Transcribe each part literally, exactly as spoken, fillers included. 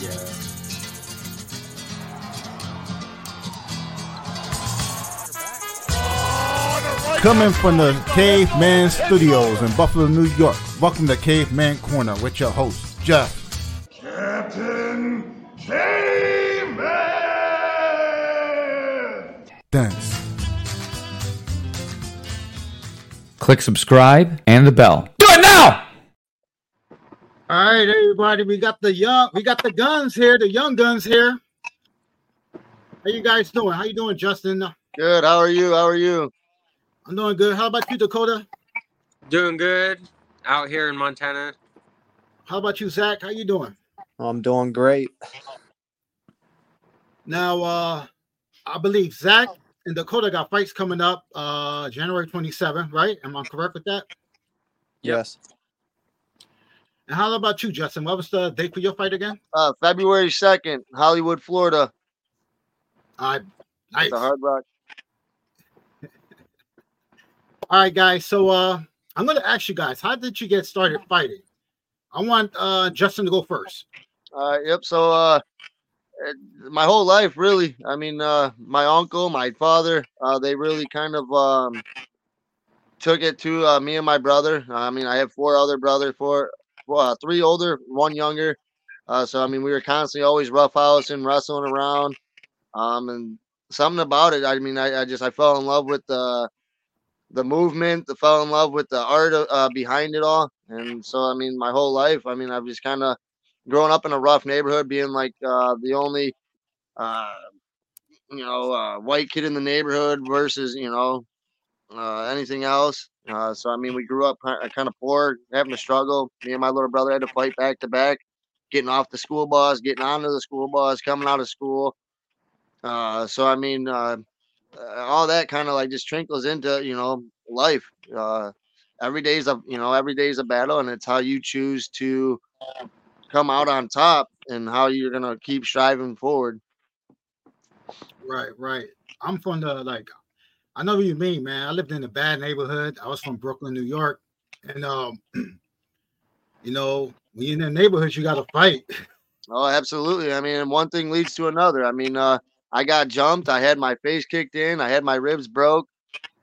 Yeah. Coming from the Caveman Studios in Buffalo, New York, welcome to Caveman Corner with your host, Jeff. Captain Caveman! Thanks. Click subscribe and the bell. Do it now! All right, everybody, we got the young, we got the guns here, the young guns here. How you guys doing? How you doing, Justin? Good, how are you? How are you? I'm doing good. How about you, Dakota? Doing good. Out here in Montana. How about you, Zach? How you doing? I'm doing great. Now, uh, I believe Zach and Dakota got fights coming up uh, January twenty-seventh, right? Am I correct with that? Yes. And how about you, Justin? What was the date for your fight again? Uh, February second, Hollywood, Florida. I. Nice. The Hard Rock. All right, guys, so uh, I'm going to ask you guys, how did you get started fighting? I want uh, Justin to go first. Uh, yep, so uh, my whole life, really. I mean, uh, my uncle, my father, uh, they really kind of um, took it to uh, me and my brother. I mean, I have four other brothers, four, uh, three older, one younger. Uh, so, I mean, we were constantly always roughhousing, wrestling around. Um, and something about it, I mean, I, I just I fell in love with the uh, the movement, I fell in love with the art uh, behind it all. And so, I mean, my whole life, I mean, I've just kind of grown up in a rough neighborhood, being like uh, the only, uh, you know, uh, white kid in the neighborhood versus, you know, uh, anything else. Uh, so, I mean, we grew up kind of poor, having to struggle. Me and my little brother had to fight back to back, getting off the school bus, getting onto the school bus, coming out of school. Uh, so, I mean, uh, Uh, all that kind of like just trickles into, you know, life. Uh, every day's a, you know, every day's a battle, and it's how you choose to come out on top and how you're going to keep striving forward. Right, right. I'm from the, like, I know what you mean, man. I lived in a bad neighborhood. I was from Brooklyn, New York. And, um, you know, when you're in the neighborhood, you got to fight. Oh, absolutely. I mean, one thing leads to another. I mean, uh, I got jumped. I had my face kicked in. I had my ribs broke.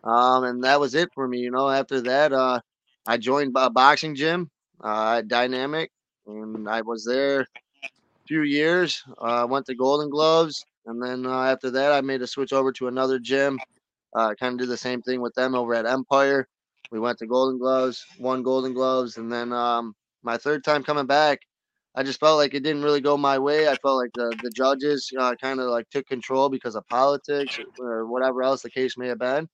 Um, and that was it for me. You know, after that, uh, I joined a boxing gym uh, at Dynamic. And I was there a few years. I uh, went to Golden Gloves. And then uh, after that, I made a switch over to another gym. Uh, kind of do the same thing with them over at Empire. We went to Golden Gloves, won Golden Gloves. And then um, my third time coming back, I just felt like it didn't really go my way. I felt like the, the judges uh, kind of like took control because of politics or whatever else the case may have been.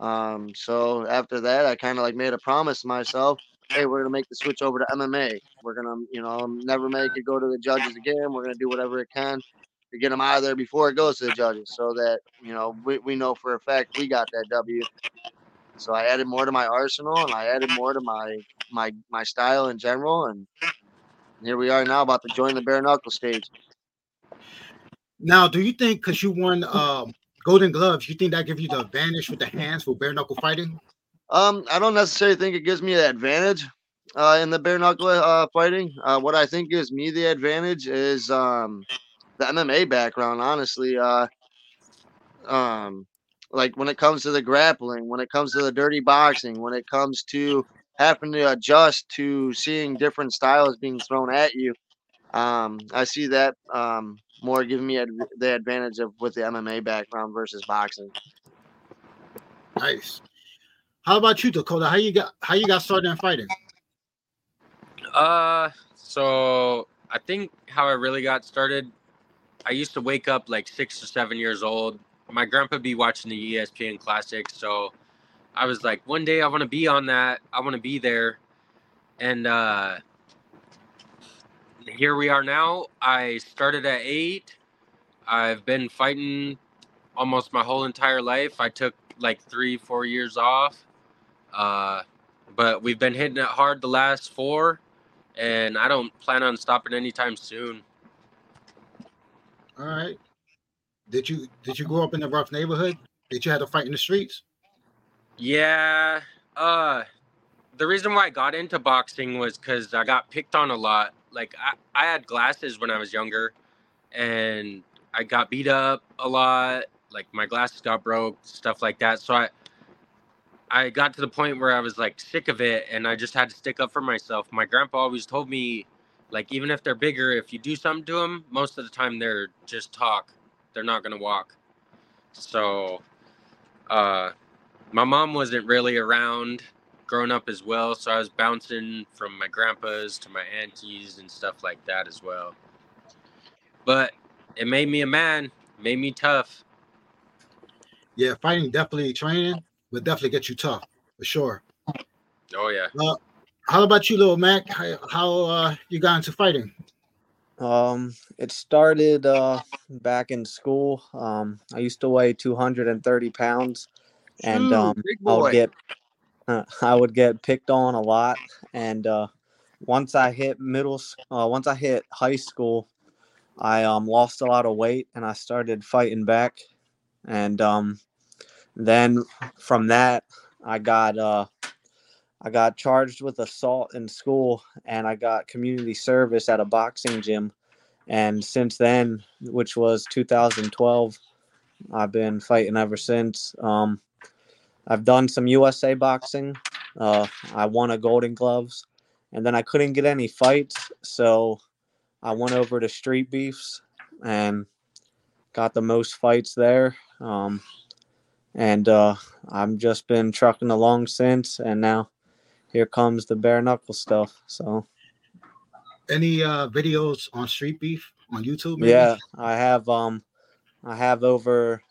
Um, so after that, I kind of like made a promise to myself, hey, we're going to make the switch over to M M A. We're going to, you know, never make it go to the judges again. We're going to do whatever it can to get them out of there before it goes to the judges so that, you know, we, we know for a fact we got that W. So I added more to my arsenal, and I added more to my, my, my style in general. And here we are now, about to join the bare knuckle stage. Now, do you think because you won um, Golden Gloves, you think that gives you the advantage with the hands for bare knuckle fighting? Um, I don't necessarily think it gives me the advantage uh, in the bare knuckle uh, fighting. Uh, what I think gives me the advantage is um, the M M A background. Honestly, uh, um, like when it comes to the grappling, when it comes to the dirty boxing, when it comes to having to adjust to seeing different styles being thrown at you. Um, I see that um, more giving me ad- the advantage of with the M M A background versus boxing. Nice. How about you, Dakota? How you got how you got started in fighting? Uh, so I think how I really got started, I used to wake up like six or seven years old. My grandpa would be watching the E S P N Classic, so I was like, one day I want to be on that. I want to be there. And uh, here we are now. I started at eight. I've been fighting almost my whole entire life. I took like three, four years off. Uh, but we've been hitting it hard the last four. And I don't plan on stopping anytime soon. All right. Did you, did you grow up in a rough neighborhood? Did you have to fight in the streets? Yeah, uh, the reason why I got into boxing was because I got picked on a lot like I, I had glasses when I was younger, and I got beat up a lot. Like my glasses got broke, stuff like that. So I I got to the point where I was like sick of it, and I just had to stick up for myself. My grandpa always told me, like, even if they're bigger, if you do something to them, most of the time they're just talk. They're not going to walk. So uh, my mom wasn't really around growing up as well. So I was bouncing from my grandpa's to my aunties and stuff like that as well. But it made me a man, made me tough. Yeah, fighting definitely training will definitely get you tough for sure. Oh, yeah. Uh, How about you, Lil Mac? How, how uh, you got into fighting? Um, it started uh, back in school. Um, I used to weigh two hundred thirty pounds, and um, Ooh, I would get uh, I would get picked on a lot. And uh, once I hit middle, uh, once I hit high school, I um, lost a lot of weight, and I started fighting back. And um, then from that, I got. Uh, I got charged with assault in school, and I got community service at a boxing gym. And since then, which was two thousand twelve, I've been fighting ever since. Um, I've done some U S A boxing. Uh, I won a Golden Gloves, and then I couldn't get any fights. So I went over to Street Beefs and got the most fights there. Um, and uh, I've just been trucking along since, and now here comes the bare knuckle stuff. So, any uh, videos on Street Beef on YouTube? Maybe? Yeah, I have. Um, I have over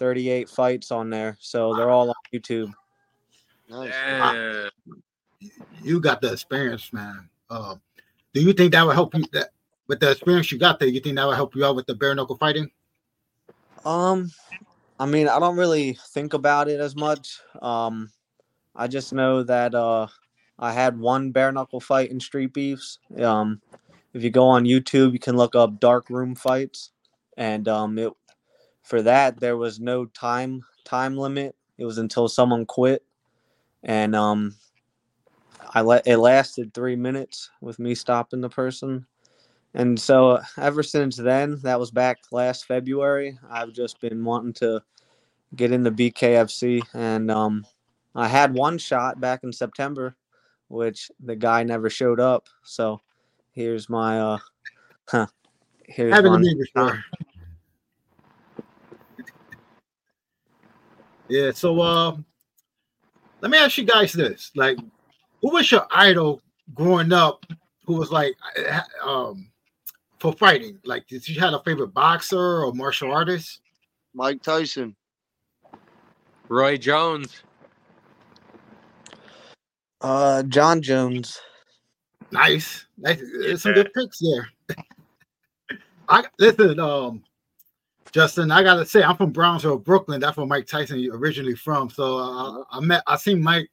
thirty-eight fights on there, so they're all on YouTube. Nice. Yeah. You got the experience, man. Uh, do you think that would help you? That, with the experience you got there, you think that would help you out with the bare knuckle fighting? Um, I mean, I don't really think about it as much. Um. I just know that uh, I had one bare knuckle fight in Street Beefs. Um, if you go on YouTube, you can look up Dark Room Fights, and um, it, for that there was no time time limit. It was until someone quit, and um, I let it lasted three minutes with me stopping the person. And so uh, ever since then, that was back last February. I've just been wanting to get into B K F C, and um. I had one shot back in September, which the guy never showed up. So here's my uh huh, here's my Yeah, so uh let me ask you guys this. Like, who was your idol growing up who was like um for fighting? Like, did you have a favorite boxer or martial artist? Mike Tyson. Roy Jones. Uh, John Jones. Nice. Nice. There's some good picks there. I listen, um, Justin. I gotta say, I'm from Brownsville, Brooklyn. That's where Mike Tyson originally from. So uh, I met, I seen Mike.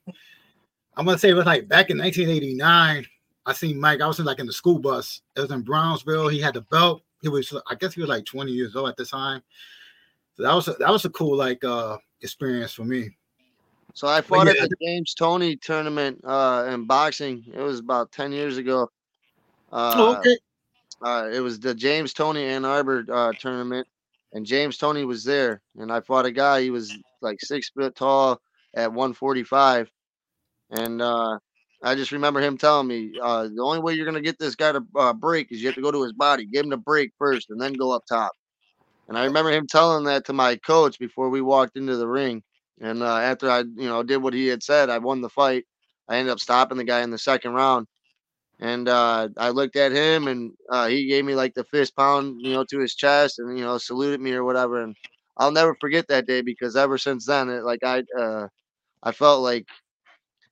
I'm gonna say it was like back in nineteen eighty-nine. I seen Mike. I was in, like in the school bus. It was in Brownsville. He had the belt. He was, I guess, he was like twenty years old at the time. So that was a, that was a cool like uh experience for me. So I fought yeah. at the James Toney tournament uh, in boxing. It was about ten years ago. Uh, oh, okay. Uh, it was the James Toney Ann Arbor uh, tournament, and James Toney was there. And I fought a guy. He was like six foot tall at one forty-five, and uh, I just remember him telling me uh, the only way you're gonna get this guy to uh, break is you have to go to his body, give him the break first, and then go up top. And I remember him telling that to my coach before we walked into the ring. And uh, after I, you know, did what he had said, I won the fight. I ended up stopping the guy in the second round. And uh, I looked at him, and uh, he gave me, like, the fist pound, you know, to his chest and, you know, saluted me or whatever. And I'll never forget that day because ever since then, it, like, I uh, I felt like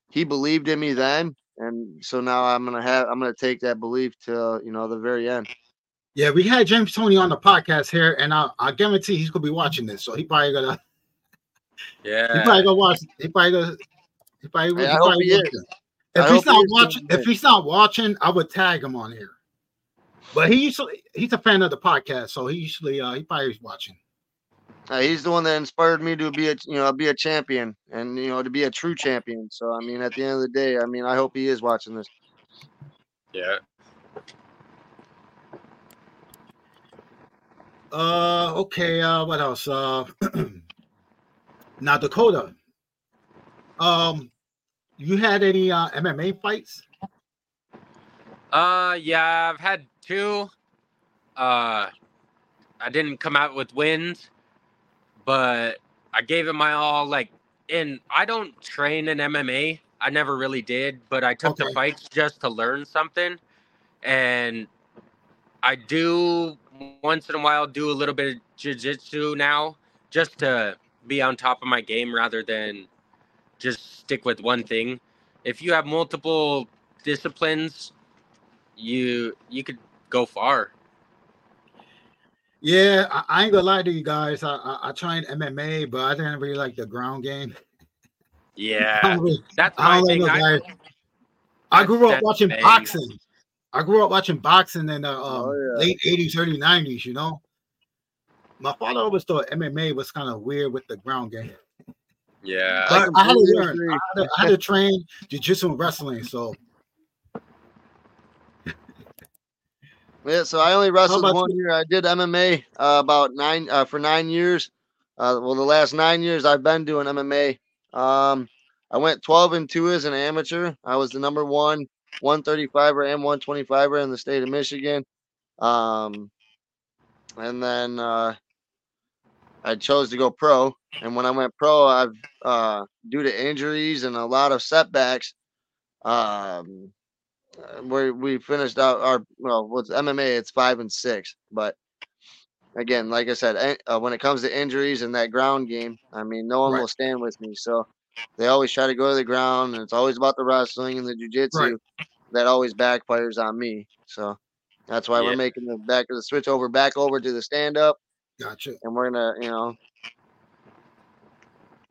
he believed in me then. And so now I'm going to have – I'm going to take that belief to, you know, the very end. Yeah, we had James Toney on the podcast here, and I, I guarantee he's going to be watching this. So he probably going to – Yeah, he probably gonna watch. He probably gonna. He probably, hey, he probably he If I he's not he watching, if he's not watching, I would tag him on here. But he usually he's a fan of the podcast, so he usually uh, he probably is watching. Uh, he's the one that inspired me to be a you know be a champion and you know to be a true champion. So I mean, at the end of the day, I mean, I hope he is watching this. Yeah. Uh, okay. Uh, what else? Uh, now Dakota, um, you had any uh, M M A fights? Uh, yeah, I've had two. Uh, I didn't come out with wins, but I gave it my all. Like, and I don't train in M M A. I never really did, but I took okay. the fights just to learn something. And I do once in a while do a little bit of jiu-jitsu now just to be on top of my game rather than just stick with one thing. If you have multiple disciplines, you you could go far. Yeah, I, I ain't gonna lie to you guys. I, I I tried M M A, but I didn't really like the ground game. Yeah, really, that's my I thing. Know, I, like, that's, I grew up watching thing. boxing. I grew up watching boxing in the um, oh, yeah. late eighties, early nineties. You know, my father always thought M M A was kind of weird with the ground game. Yeah, but I, I had to learn. I had to, I had to train jiu-jitsu and wrestling, so. Yeah, so I only wrestled one you? year. I did M M A uh, about nine uh, for nine years. Uh, well, the last nine years I've been doing M M A. Um, I went twelve and two as an amateur. I was the number one one thirty-fiver and one twenty-fiver in the state of Michigan. Um, and then uh, I chose to go pro. And when I went pro, I've uh, due to injuries and a lot of setbacks. Um. Where we finished out our well, with M M A, it's five and six. But again, like I said, uh, when it comes to injuries and that ground game, I mean, no one right. will stand with me. So they always try to go to the ground, and it's always about the wrestling and the jiu-jitsu right. that always backfires on me. So that's why yeah. we're making the back of the switch over, back over to the stand up. Gotcha. And we're gonna, you know,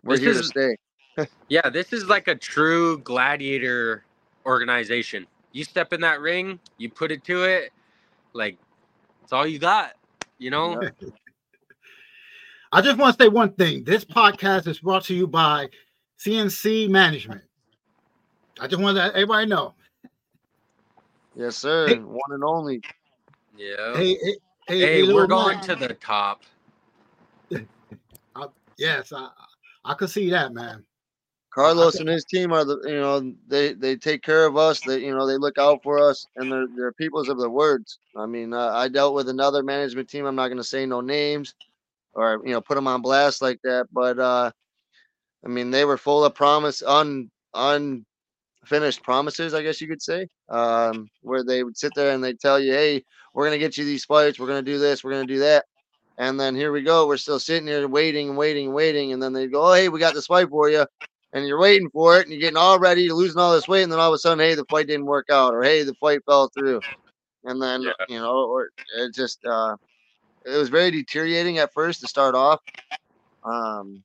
we're this here is, to stay. Yeah, this is like a true gladiator organization. You step in that ring, you put it to it, like it's all you got, you know. I just want to say one thing. This podcast is brought to you by C N C Management. I just want to let everybody know. Yes, sir. Hey, one and only. Yeah. Hey, hey, hey, hey, hey we're going man. to the top. I, yes, I I could see that, man. Carlos and his team are the, you know, they, they take care of us. They, you know, they look out for us, and they're, they're peoples of their words. I mean, uh, I dealt with another management team. I'm not going to say no names or, you know, put them on blast like that. But, uh, I mean, they were full of promise, un, unfinished promises, I guess you could say, um, where they would sit there and they tell you, hey, we're going to get you these fights. We're going to do this. We're going to do that. And then here we go. We're still sitting here waiting, waiting, waiting. And then they go, oh, hey, we got this fight for you. And you're waiting for it, and you're getting all ready, you're losing all this weight, and then all of a sudden, hey, the fight didn't work out, or hey, the fight fell through. And then, yeah. you know, or it just, uh, it was very deteriorating at first to start off. Um,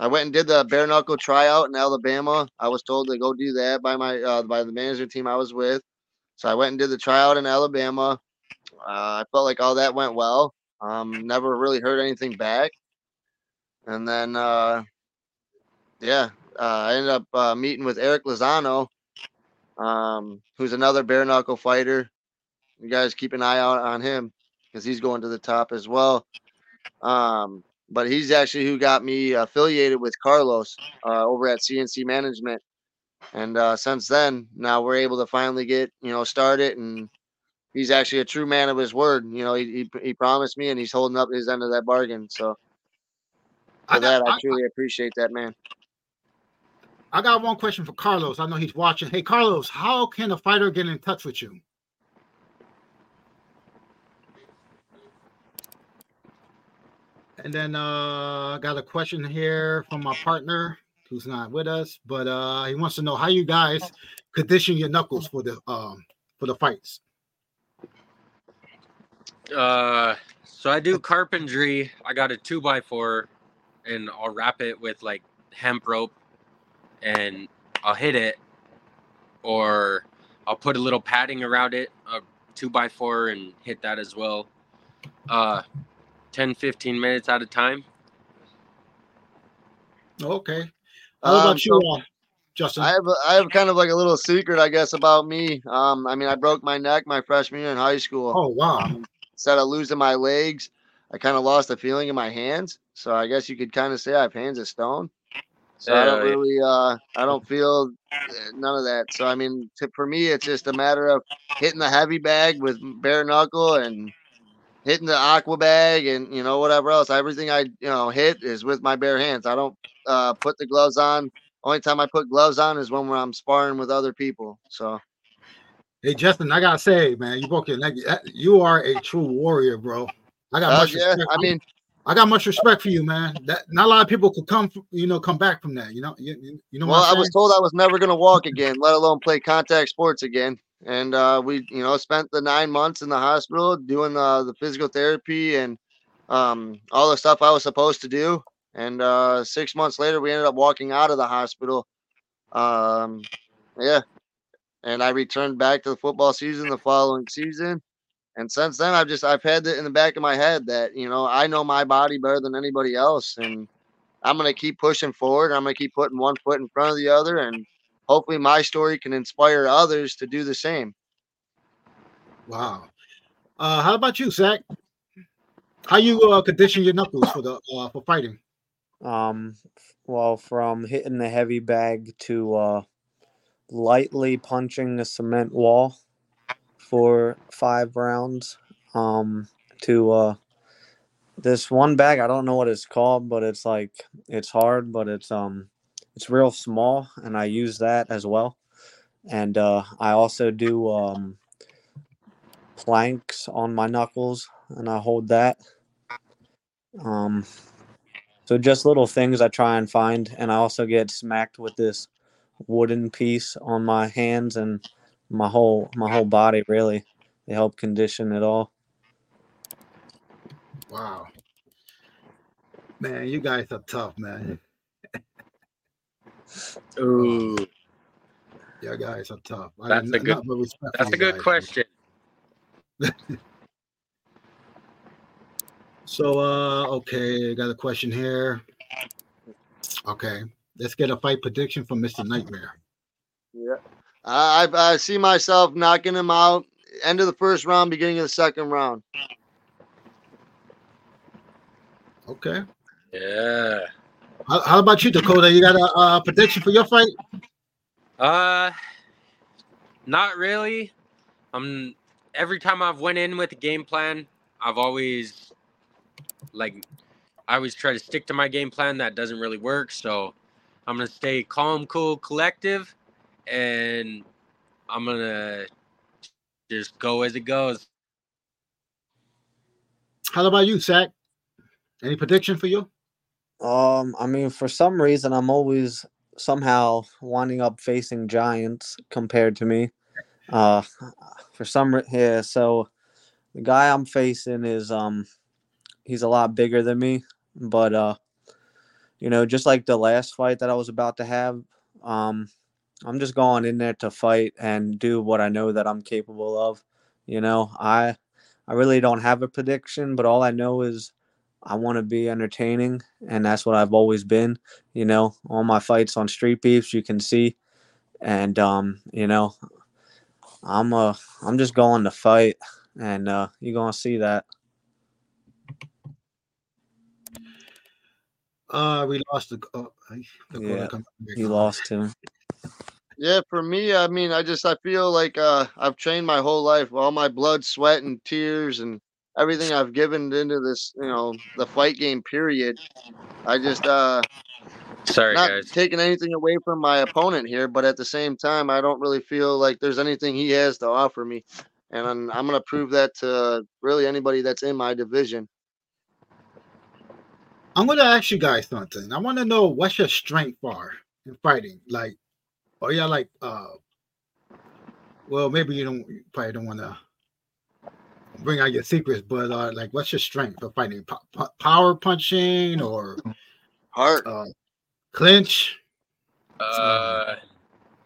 I went and did the bare knuckle tryout in Alabama. I was told to go do that by my, uh, by the management team I was with. So I went and did the tryout in Alabama. Uh, I felt like all that went well. Um, never really heard anything back. And then, uh, yeah. Uh, I ended up uh, meeting with Eric Lozano, um, who's another bare knuckle fighter. You guys keep an eye out on him because he's going to the top as well. Um, but he's actually who got me affiliated with Carlos uh, over at C N C Management. And uh, since then, now we're able to finally get, you know, started. And he's actually a true man of his word. You know, he he, he promised me, and he's holding up his end of that bargain. So for I got, that, I truly I, appreciate that, man. I got one question for Carlos. I know he's watching. Hey, Carlos, how can a fighter get in touch with you? And then I uh, got a question here from my partner who's not with us, but uh, he wants to know how you guys condition your knuckles for the um, for the fights. Uh, so I do carpentry. I got a two by four, and I'll wrap it with like hemp rope. And I'll hit it, or I'll put a little padding around it, a two by four, and hit that as well. Uh, ten, fifteen minutes at a time. Okay. How about um, you, so, Justin? I have a, I have kind of like a little secret, I guess, about me. Um, I mean, I broke my neck my freshman year in high school. Oh, wow. Um, instead of losing my legs, I kind of lost the feeling in my hands. So I guess you could kind of say I have hands of stone. So yeah, I don't really, uh, I don't feel none of that. So, I mean, to, for me, it's just a matter of hitting the heavy bag with bare knuckle and hitting the aqua bag and, you know, whatever else. Everything I, you know, hit is with my bare hands. I don't uh, put the gloves on. Only time I put gloves on is when I'm sparring with other people. So. Hey, Justin, I got to say, man, you broke your neck. You are a true warrior, bro. I got uh, much yeah, respect. I mean. I got much respect for you, man. That not a lot of people could come, you know, come back from that. You know, you, you know. Well, I was told I was never gonna walk again, let alone play contact sports again. And uh, we, you know, spent the nine months in the hospital doing uh, the physical therapy and um, all the stuff I was supposed to do. And uh, six months later, we ended up walking out of the hospital. Um, yeah, and I returned back to the football season the following season. And since then, I've just I've had it in the back of my head that, you know, I know my body better than anybody else. And I'm going to keep pushing forward. I'm going to keep putting one foot in front of the other. And hopefully my story can inspire others to do the same. Wow. Uh, how about you, Zach? How you uh, condition your knuckles for the uh, for fighting? Um, well, from hitting the heavy bag to uh, lightly punching the cement wall for five rounds um, to uh, this one bag. I don't know what it's called, but it's like, it's hard, but it's, um, it's real small. And I use that as well. And uh, I also do um, planks on my knuckles and I hold that. Um, so just little things I try and find. And I also get smacked with this wooden piece on my hands and My whole my whole body, really. They help condition it all. Wow. Man, you guys are tough, man. Ooh. Yeah, guys are tough. That's I, a good, that's a good guys. question. So, uh, okay, got a question here. Okay, let's get a fight prediction from Mister Nightmare. Yeah. I, I see myself knocking him out, end of the first round, beginning of the second round. Okay. Yeah. How, how about you, Dakota? You got a uh, prediction for your fight? Uh, not really. Um, every time I've went in with a game plan, I've always, like, I always try to stick to my game plan. That doesn't really work, so I'm going to stay calm, cool, collective. And I'm going to just go as it goes. How about you, Zach? Any prediction for you? Um, I mean, for some reason, I'm always somehow winding up facing giants compared to me. Uh, for some reason, yeah, so the guy I'm facing is, um, he's a lot bigger than me. But, uh, you know, just like the last fight that I was about to have, um, I'm just going in there to fight and do what I know that I'm capable of. You know, I I really don't have a prediction, but all I know is I want to be entertaining, and that's what I've always been. You know, all my fights on Street Beefs, you can see. And, um, you know, I'm uh, I'm just going to fight, and uh, you're going to see that. Uh, we lost the oh, – yeah, you lost him. Yeah, for me, I mean, I just, I feel like uh, I've trained my whole life, all my blood, sweat, and tears and everything I've given into this, you know, the fight game period. I just, uh, sorry, not guys. Taking anything away from my opponent here, but at the same time, I don't really feel like there's anything he has to offer me. And I'm, I'm going to prove that to really anybody that's in my division. I'm going to ask you guys something. I want to know what's your strength bar in fighting? Like, Oh yeah, like uh, well, maybe you don't you probably don't want to bring out your secrets, but uh, like, what's your strength for fighting? P- p- power punching or heart, uh, clinch, uh,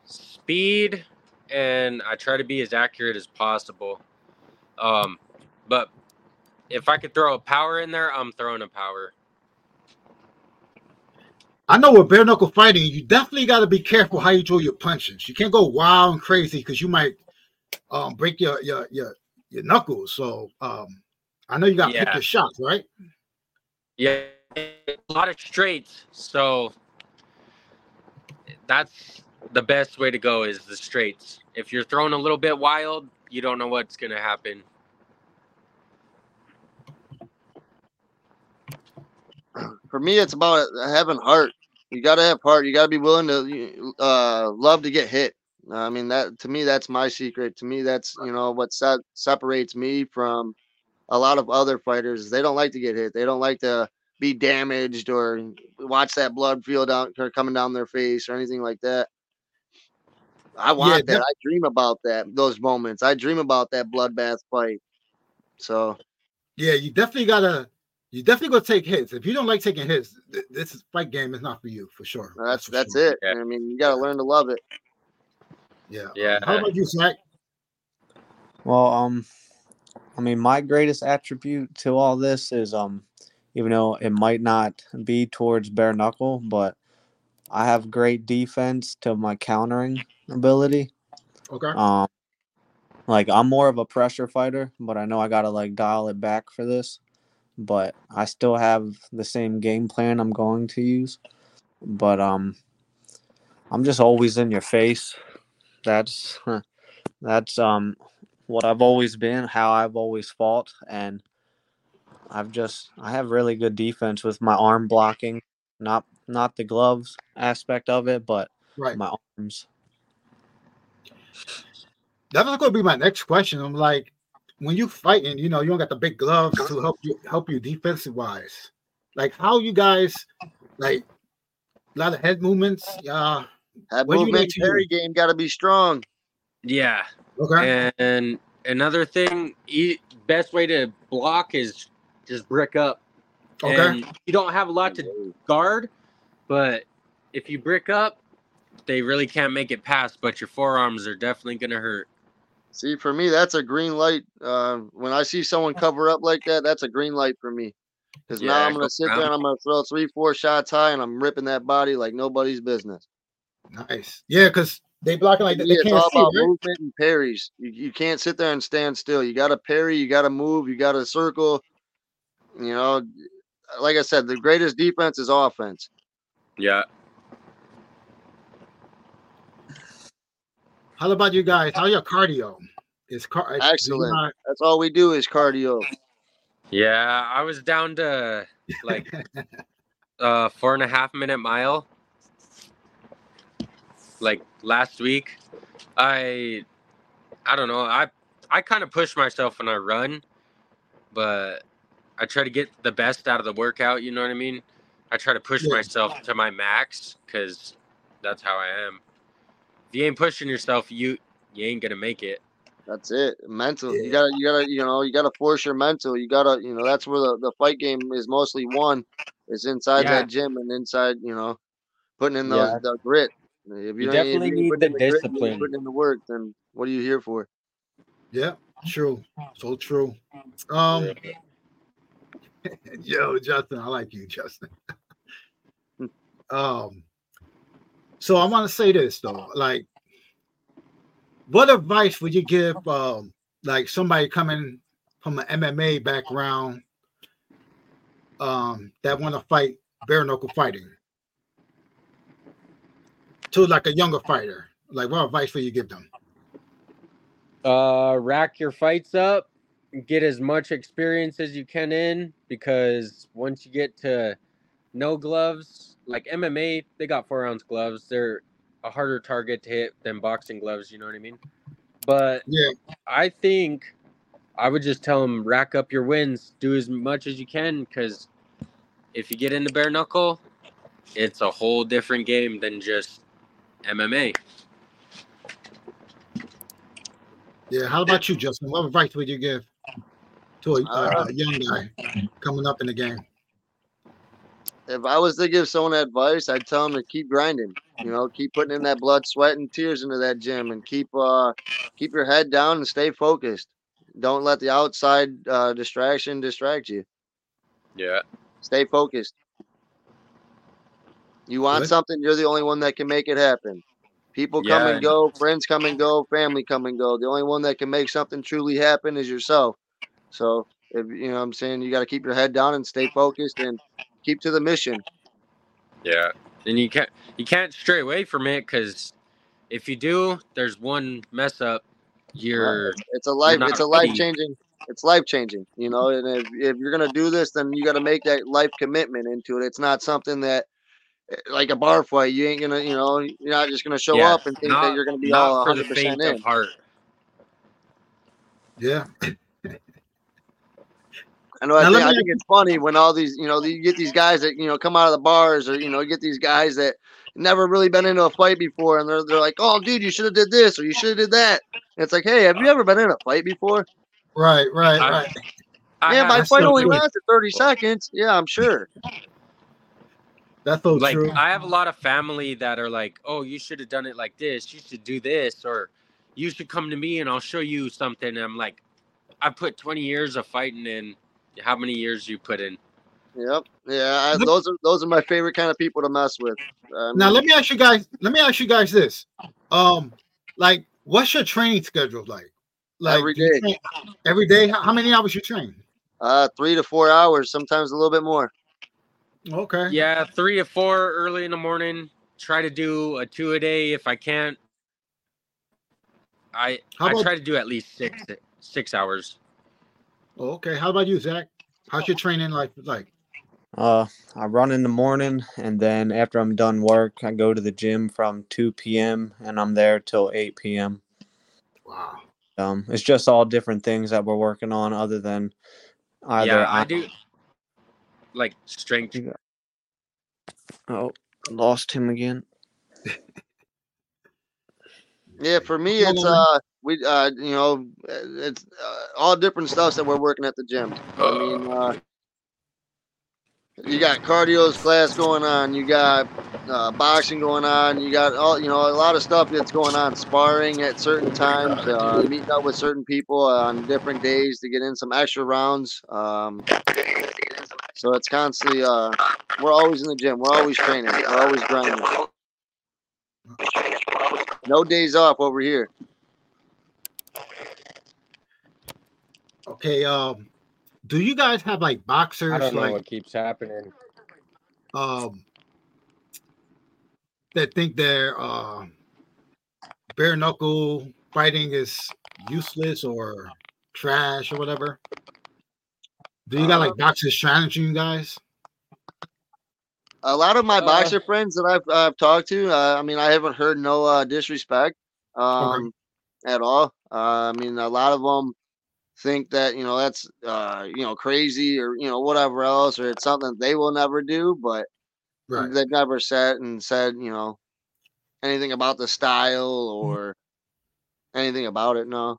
speed, and I try to be as accurate as possible. Um, but if I could throw a power in there, I'm throwing a power. I know with bare knuckle fighting, you definitely got to be careful how you throw your punches. You can't go wild and crazy because you might um, break your your your your knuckles. So um, I know you got to yeah. pick your shots, right? Yeah, a lot of straights. So that's the best way to go is the straights. If you're throwing a little bit wild, you don't know what's going to happen. For me, it's about having heart. You got to have heart. You got to be willing to uh, love to get hit. I mean, that to me, that's my secret. To me, that's, you know, what se- separates me from a lot of other fighters. They don't like to get hit. They don't like to be damaged or watch that blood feel down or coming down their face or anything like that. I want yeah, that. I dream about that. Those moments. I dream about that bloodbath fight. So, yeah, you definitely got to. You definitely gonna take hits. If you don't like taking hits, th- this fight game is not for you, for sure. That's that's, that's sure. it. Yeah. I mean, you gotta learn to love it. Yeah. Yeah. How about you, Zach? Well, um, I mean, my greatest attribute to all this is, um, even though it might not be towards bare knuckle, but I have great defense to my countering ability. Okay. Um, like I'm more of a pressure fighter, but I know I gotta like dial it back for this. But I still have the same game plan I'm going to use. But um, I'm just always in your face. That's that's um what I've always been, how I've always fought, and I've just I have really good defense with my arm blocking, not not the gloves aspect of it, but right. my arms. That's going to be my next question. I'm like. When you fighting, you know, you don't got the big gloves to help you help you defensive wise. Like how you guys, like a lot of head movements. Uh, head movement, parry game got to be strong. Yeah. Okay. And another thing, e- best way to block is just brick up. Okay. And you don't have a lot to guard, but if you brick up, they really can't make it past. But your forearms are definitely gonna hurt. See, for me, that's a green light. Uh, when I see someone cover up like that, that's a green light for me. Because yeah, now I'm going to sit down, there and I'm going to throw three, four shots high, and I'm ripping that body like nobody's business. Nice. Yeah, because they blocking like that. They it's can't all see, about right? movement and parries. You, you can't sit there and stand still. You got to parry. You got to move. You got to circle. You know, like I said, the greatest defense is offense. Yeah. How about you guys? How your cardio? Is car- Excellent. Not- That's all we do is cardio. Yeah, I was down to like uh four and a half minute mile. Like last week, I I don't know. I I kind of push myself when I run, but I try to get the best out of the workout. You know what I mean? I try to push yeah. myself to my max because that's how I am. If you ain't pushing yourself, you you ain't gonna make it. That's it. Mental. Yeah. You gotta you gotta you know, you gotta force your mental. You gotta you know, that's where the, the fight game is mostly won. It's inside yeah. that gym and inside, you know, putting in the, yeah. the grit. If you, you definitely if need the, the discipline grit, putting in the work, then what are you here for? Yeah, true. So true. Um yeah. Yo, Justin, I like you, Justin. um So I want to say this though, like, what advice would you give, um, like somebody coming from an M M A background, um, that want to fight bare knuckle fighting, to like a younger fighter? Like, what advice would you give them? Uh, rack your fights up, get as much experience as you can in, because once you get to no gloves. Like M M A, they got four ounce gloves. They're a harder target to hit than boxing gloves. You know what I mean? But yeah. I think I would just tell them rack up your wins, do as much as you can, because if you get into bare knuckle, it's a whole different game than just M M A. Yeah. How about you, Justin? What advice would you give to a, uh, a young guy coming up in the game? If I was to give someone advice, I'd tell them to keep grinding, you know, keep putting in that blood, sweat, and tears into that gym, and keep uh, keep your head down and stay focused. Don't let the outside uh, distraction distract you. Yeah. Stay focused. You want really? something, you're the only one that can make it happen. People yeah. come and go, friends come and go, family come and go. The only one that can make something truly happen is yourself. So, if, you know what I'm saying? You got to keep your head down and stay focused and keep to the mission. Yeah. And you can't, you can't stray away from it, because if you do, there's one mess up. You're it's a life it's a life changing it's life changing, you know, and if, if you're gonna do this, then you gotta make that life commitment into it. It's not something that, like a bar fight, you ain't gonna, you know, you're not just gonna show yeah. up and think not, that you're gonna be all one hundred percent for the faint in. Of heart. Yeah. I know I, think, I think it's funny when all these, you know, you get these guys that, you know, come out of the bars, or, you know, you get these guys that never really been into a fight before, and they're they're like, oh, dude, you should have did this, or you should have did that. And it's like, hey, have you ever been in a fight before? Right, right, I, right. I, Man, I, my fight so only lasted thirty seconds. Yeah, I'm sure. That's so like, true. I have a lot of family that are like, oh, you should have done it like this. You should do this, or you should come to me and I'll show you something. And I'm like, I put twenty years of fighting in. How many years you put in? Yep. Yeah. I, those are those are my favorite kind of people to mess with. Um, now let me ask you guys. Let me ask you guys this. Um, like, what's your training schedule like? Like every day. Train, every day. How, how many hours you train? Uh, three to four hours. Sometimes a little bit more. Okay. Yeah, three to four early in the morning. Try to do a two a day if I can't. I how about, I try to do at least six six hours. Okay. How about you, Zach? How's your training like? Like, uh, I run in the morning, and then after I'm done work, I go to the gym from two p.m. and I'm there till eight p.m. Wow. Um, it's just all different things that we're working on, other than either yeah, I, I do like strength. Oh, lost him again. Yeah, for me, it's uh, we uh, you know, it's uh, all different stuff that we're working at the gym. I mean, uh, you got cardio's class going on, you got uh, boxing going on, you got all, you know, a lot of stuff that's going on. Sparring at certain times, uh, meeting up with certain people on different days to get in some extra rounds. Um, so it's constantly, uh, we're always in the gym, we're always training, we're always grinding. No days off over here. Okay. Um, do you guys have like boxers? I don't know like, what keeps happening. Um, that think their uh, bare knuckle fighting is useless or trash or whatever. Do you got like boxers challenging you guys? A lot of my uh, boxer friends that I've, I've talked to, uh, I mean, I haven't heard no uh, disrespect um, okay. at all. Uh, I mean, a lot of them think that, you know, that's, uh, you know, crazy, or, you know, whatever else, or it's something they will never do, but right. they've never sat and said, you know, anything about the style or mm-hmm. anything about it. No.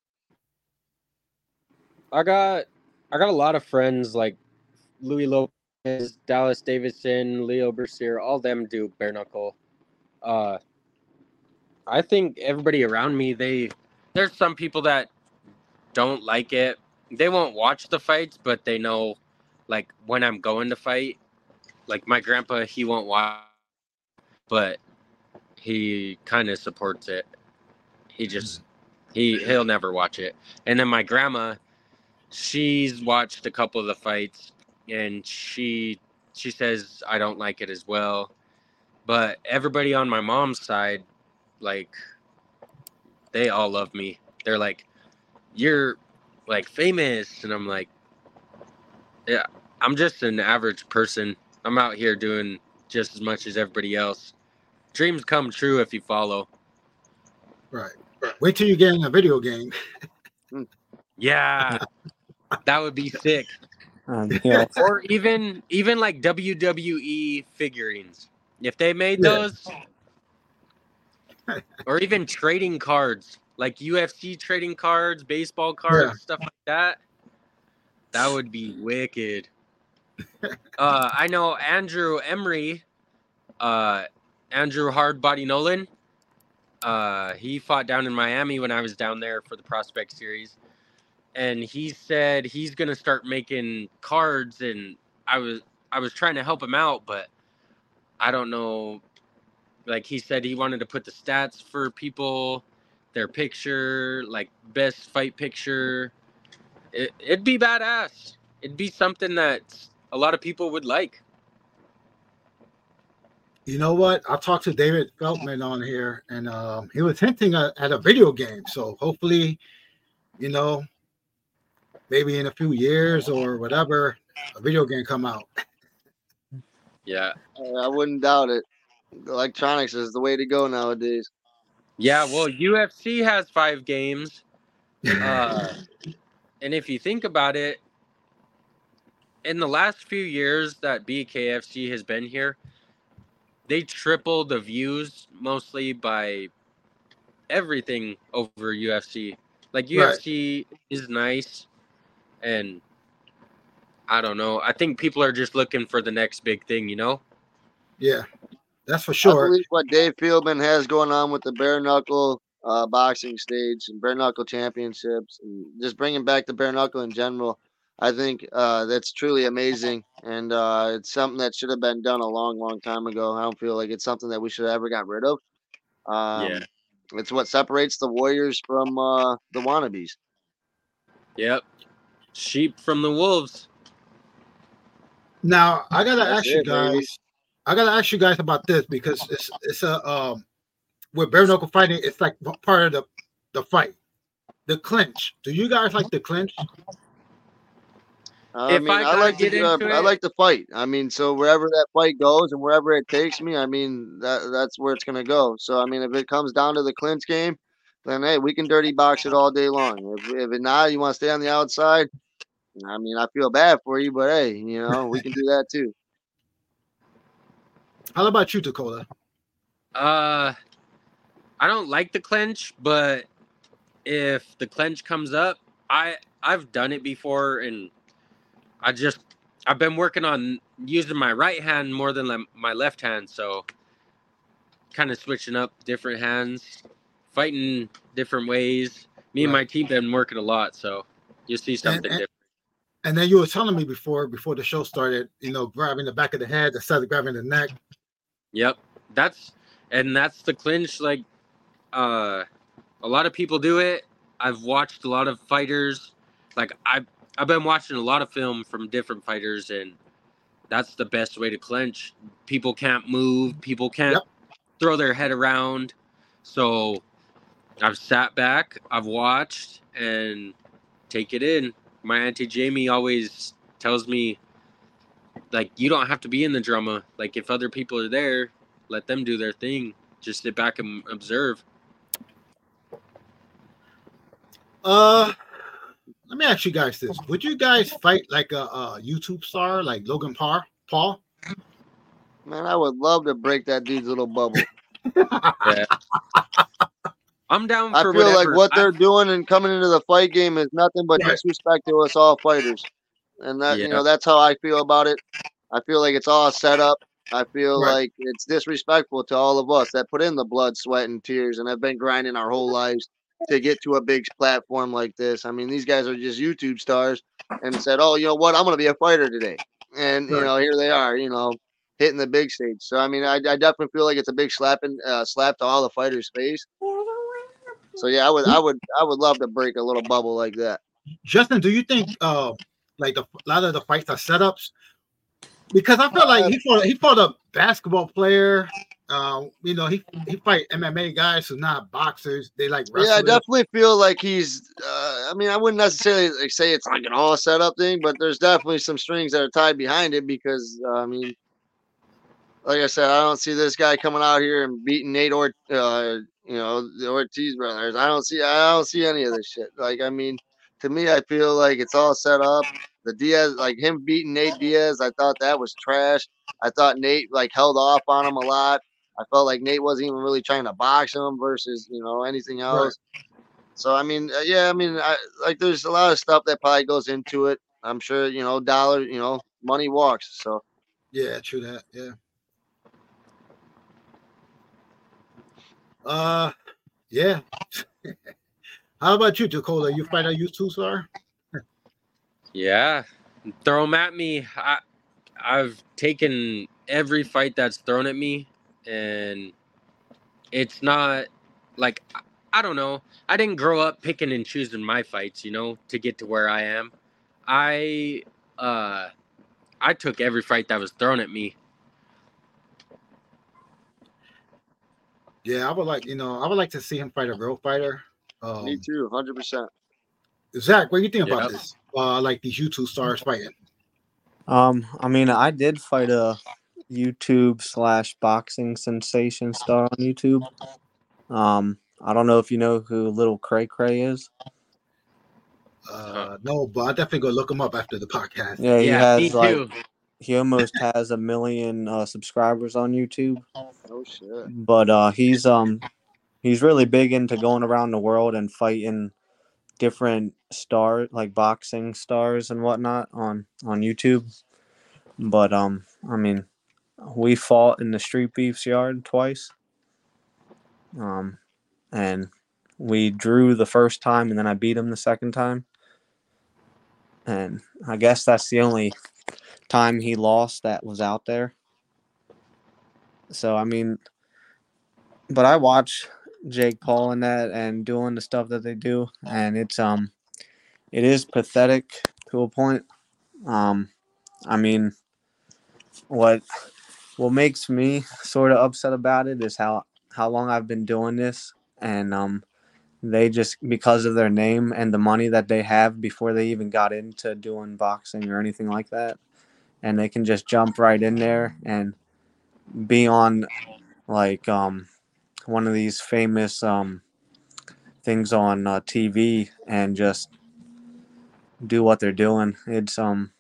I got, I got a lot of friends like Louis Lopez, Dallas Davidson, Leo Bercier, all them do bare knuckle. Uh, I think everybody around me, they there's some people that don't like it. They won't watch the fights, but they know, like, when I'm going to fight. Like, my grandpa, he won't watch, but he kind of supports it. He just, he, he'll never watch it. And then my grandma, she's watched a couple of the fights, and she she says I don't like it as well. But everybody on my mom's side, like, they all love me. They're like, you're like famous, and I'm like, yeah, I'm just an average person. I'm out here doing just as much as everybody else. Dreams come true if you follow. Right. Wait till you get in a video game. Yeah. That would be sick. Um, yeah. Or even even like W W E figurines, if they made those, yeah. Or even trading cards, like U F C trading cards, baseball cards, yeah. Stuff like that. That would be wicked. Uh, I know Andrew Emery, uh, Andrew Hardbody Nolan. Uh, he fought down in Miami when I was down there for the Prospect Series. And he said he's gonna start making cards, and I was I was trying to help him out, but I don't know, like he said he wanted to put the stats for people, their picture, like best fight picture. It, it'd be badass. It'd be something that a lot of people would like. You know what? I've talked to David Feldman on here, and um, he was hinting at, at a video game. So hopefully, you know, maybe in a few years or whatever, a video game come out. Yeah. I wouldn't doubt it. Electronics is the way to go nowadays. Yeah, well, U F C has five games. Uh, and if you think about it, in the last few years that B K F C has been here, they tripled the views mostly by everything over U F C. Like, U F C right. is nice, and I don't know. I think people are just looking for the next big thing, you know? Yeah. That's for sure. I believe what Dave Fieldman has going on with the bare knuckle uh, boxing stage and bare knuckle championships, and just bringing back the bare knuckle in general, I think uh, that's truly amazing. And uh, it's something that should have been done a long, long time ago. I don't feel like it's something that we should have ever got rid of. Um, yeah. It's what separates the warriors from uh, the wannabes. Yep. Sheep from the wolves. Now, I got to ask you guys. Baby. I gotta ask you guys about this because it's it's a um, with bare knuckle fighting, it's like part of the, the fight, the clinch. Do you guys like the clinch? Uh, I mean, I, I like to, uh, I like to fight. I mean, so wherever that fight goes and wherever it takes me, I mean that that's where it's gonna go. So I mean, if it comes down to the clinch game, then hey, we can dirty box it all day long. If if it not, you want to stay on the outside. I mean, I feel bad for you, but hey, you know we can do that too. How about you, Dakota? Uh, I don't like the clinch, but if the clinch comes up, I I've done it before, and I just I've been working on using my right hand more than le- my left hand, so kind of switching up different hands, fighting different ways. Me right. and my team been working a lot, so you'll see something and, and- different. And then you were telling me before before the show started, you know, grabbing the back of the head instead of grabbing the neck. Yep, that's and that's the clinch. Like, uh, a lot of people do it. I've watched a lot of fighters. Like I I've been watching a lot of film from different fighters, and that's the best way to clinch. People can't move. People can't yep. throw their head around. So I've sat back, I've watched, and take it in. My auntie Jamie always tells me, like, you don't have to be in the drama. Like, if other people are there, let them do their thing. Just sit back and observe. Uh, let me ask you guys this: would you guys fight like a, a YouTube star, like Logan Paul? Man, I would love to break that dude's little bubble. Yeah. I'm down for I feel whatever. Like what they're I, doing and coming into the fight game is nothing but yeah. disrespect to us all fighters. And that yeah. you know, that's how I feel about it. I feel like it's all set up. I feel right. like it's disrespectful to all of us that put in the blood, sweat, and tears and have been grinding our whole lives to get to a big platform like this. I mean, these guys are just YouTube stars and said, oh, you know what, I'm going to be a fighter today. And, right. you know, here they are, you know, hitting the big stage. So, I mean, I, I definitely feel like it's a big slap, and, uh, slap to all the fighters' face. So yeah, I would, I would, I would love to break a little bubble like that. Justin, do you think, uh, like the, a lot of the fights are setups? Because I feel uh, like he fought, he fought a basketball player. Uh, you know, he he fight M M A guys who's not boxers. They like wrestlers. Yeah, I definitely feel like he's. Uh, I mean, I wouldn't necessarily like say it's like an all setup thing, but there's definitely some strings that are tied behind it because uh, I mean, like I said, I don't see this guy coming out here and beating Nate or. Uh, You know, the Ortiz brothers. I don't see. I don't see any of this shit. Like, I mean, to me, I feel like it's all set up. The Diaz, like him beating Nate Diaz, I thought that was trash. I thought Nate like held off on him a lot. I felt like Nate wasn't even really trying to box him versus you know anything else. Right. So I mean, yeah, I mean, I, like there's a lot of stuff that probably goes into it. I'm sure you know, dollar, you know, money walks. So yeah, true that. Yeah. Uh, yeah. How about you, Dakota? You fight out you two, sir? Yeah. Throw them at me. I, I've taken every fight that's thrown at me, and it's not like, I don't know, I didn't grow up picking and choosing my fights, you know, to get to where I am. I uh I took every fight that was thrown at me. Yeah, I would like, you know, I would like to see him fight a real fighter. Um, me too, one hundred percent. Zach, what do you think about yep. this? Uh, like these YouTube stars fighting. Um, I mean, I did fight a YouTube slash boxing sensation star on YouTube. Um, I don't know if you know who Little Cray Cray is. Uh, no, but I'll definitely go look him up after the podcast. Yeah, he yeah, has like too. He almost has a million uh, subscribers on YouTube. Oh shit! But uh, he's um he's really big into going around the world and fighting different stars, like boxing stars and whatnot, on on YouTube. But um, I mean, we fought in the Street Beefs yard twice. Um, and we drew the first time, and then I beat him the second time. And I guess that's the only time he lost that was out there. So, I mean, but I watch Jake Paul in that and doing the stuff that they do, and it's um, it is pathetic to a point. Um, I mean, what what makes me sort of upset about it is how how long I've been doing this, and um, they just, because of their name and the money that they have before they even got into doing boxing or anything like that, and they can just jump right in there and be on like um, one of these famous um, things on uh, T V and just do what they're doing. It's um,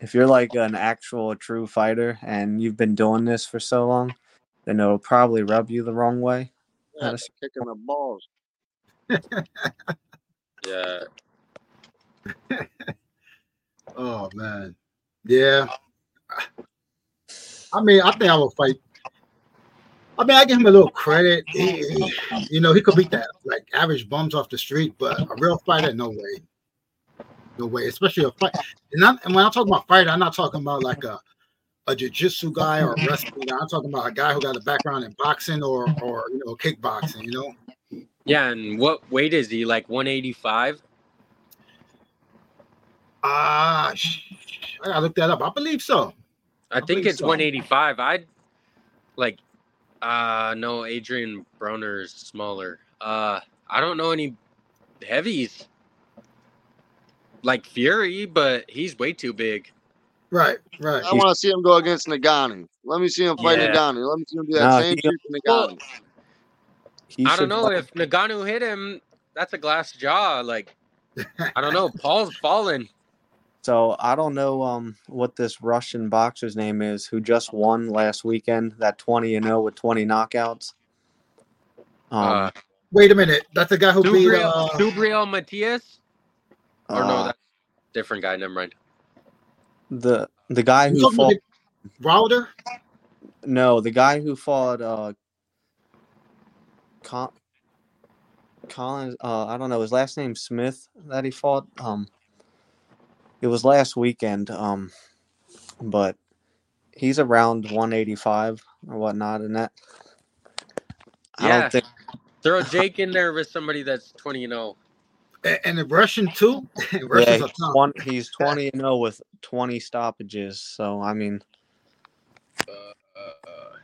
if you're like an actual true fighter and you've been doing this for so long, then it'll probably rub you the wrong way. Yeah, kicking the balls. Yeah. Oh man. Yeah. I mean, I think I will fight. I mean, I give him a little credit. He, he, you know, he could beat that like average bums off the street, but a real fighter, no way, no way. Especially a fight. And, I, and when I talk about fighter, I'm not talking about like a a jiu-jitsu guy or a wrestling guy. I'm talking about a guy who got a background in boxing or or you know kickboxing. You know. Yeah, and what weight is he? Like one eighty-five? Ah, uh, I gotta look that up. I believe so. I, I think it's so. one eighty-five. I like, uh, no, Adrian Broner is smaller. Uh, I don't know any heavies like Fury, but he's way too big. Right, right. I want to see him go against Nagani. Let me see him fight yeah. Nagani. Let me see him do that no, same thing to Nagani. Well, He I don't know fight. If Ngannou hit him, that's a glass jaw. Like, I don't know. Paul's fallen. So I don't know um, what this Russian boxer's name is who just won last weekend, that twenty and oh with twenty knockouts. Um, uh, wait a minute. That's the guy who Dubriel, beat uh, Dubriel Matias? Or uh, no, that's a different guy. Never mind. The the guy who fought Wilder? No, the guy who fought uh Collins, uh, I don't know his last name, Smith, that he fought. Um, it was last weekend, um, but he's around one eighty-five or whatnot in that. I yeah. don't think throw Jake in there with somebody that's twenty and oh, and, and the Russian too. Russians yeah, he's, one, he's twenty and oh with twenty stoppages. So I mean, uh, uh,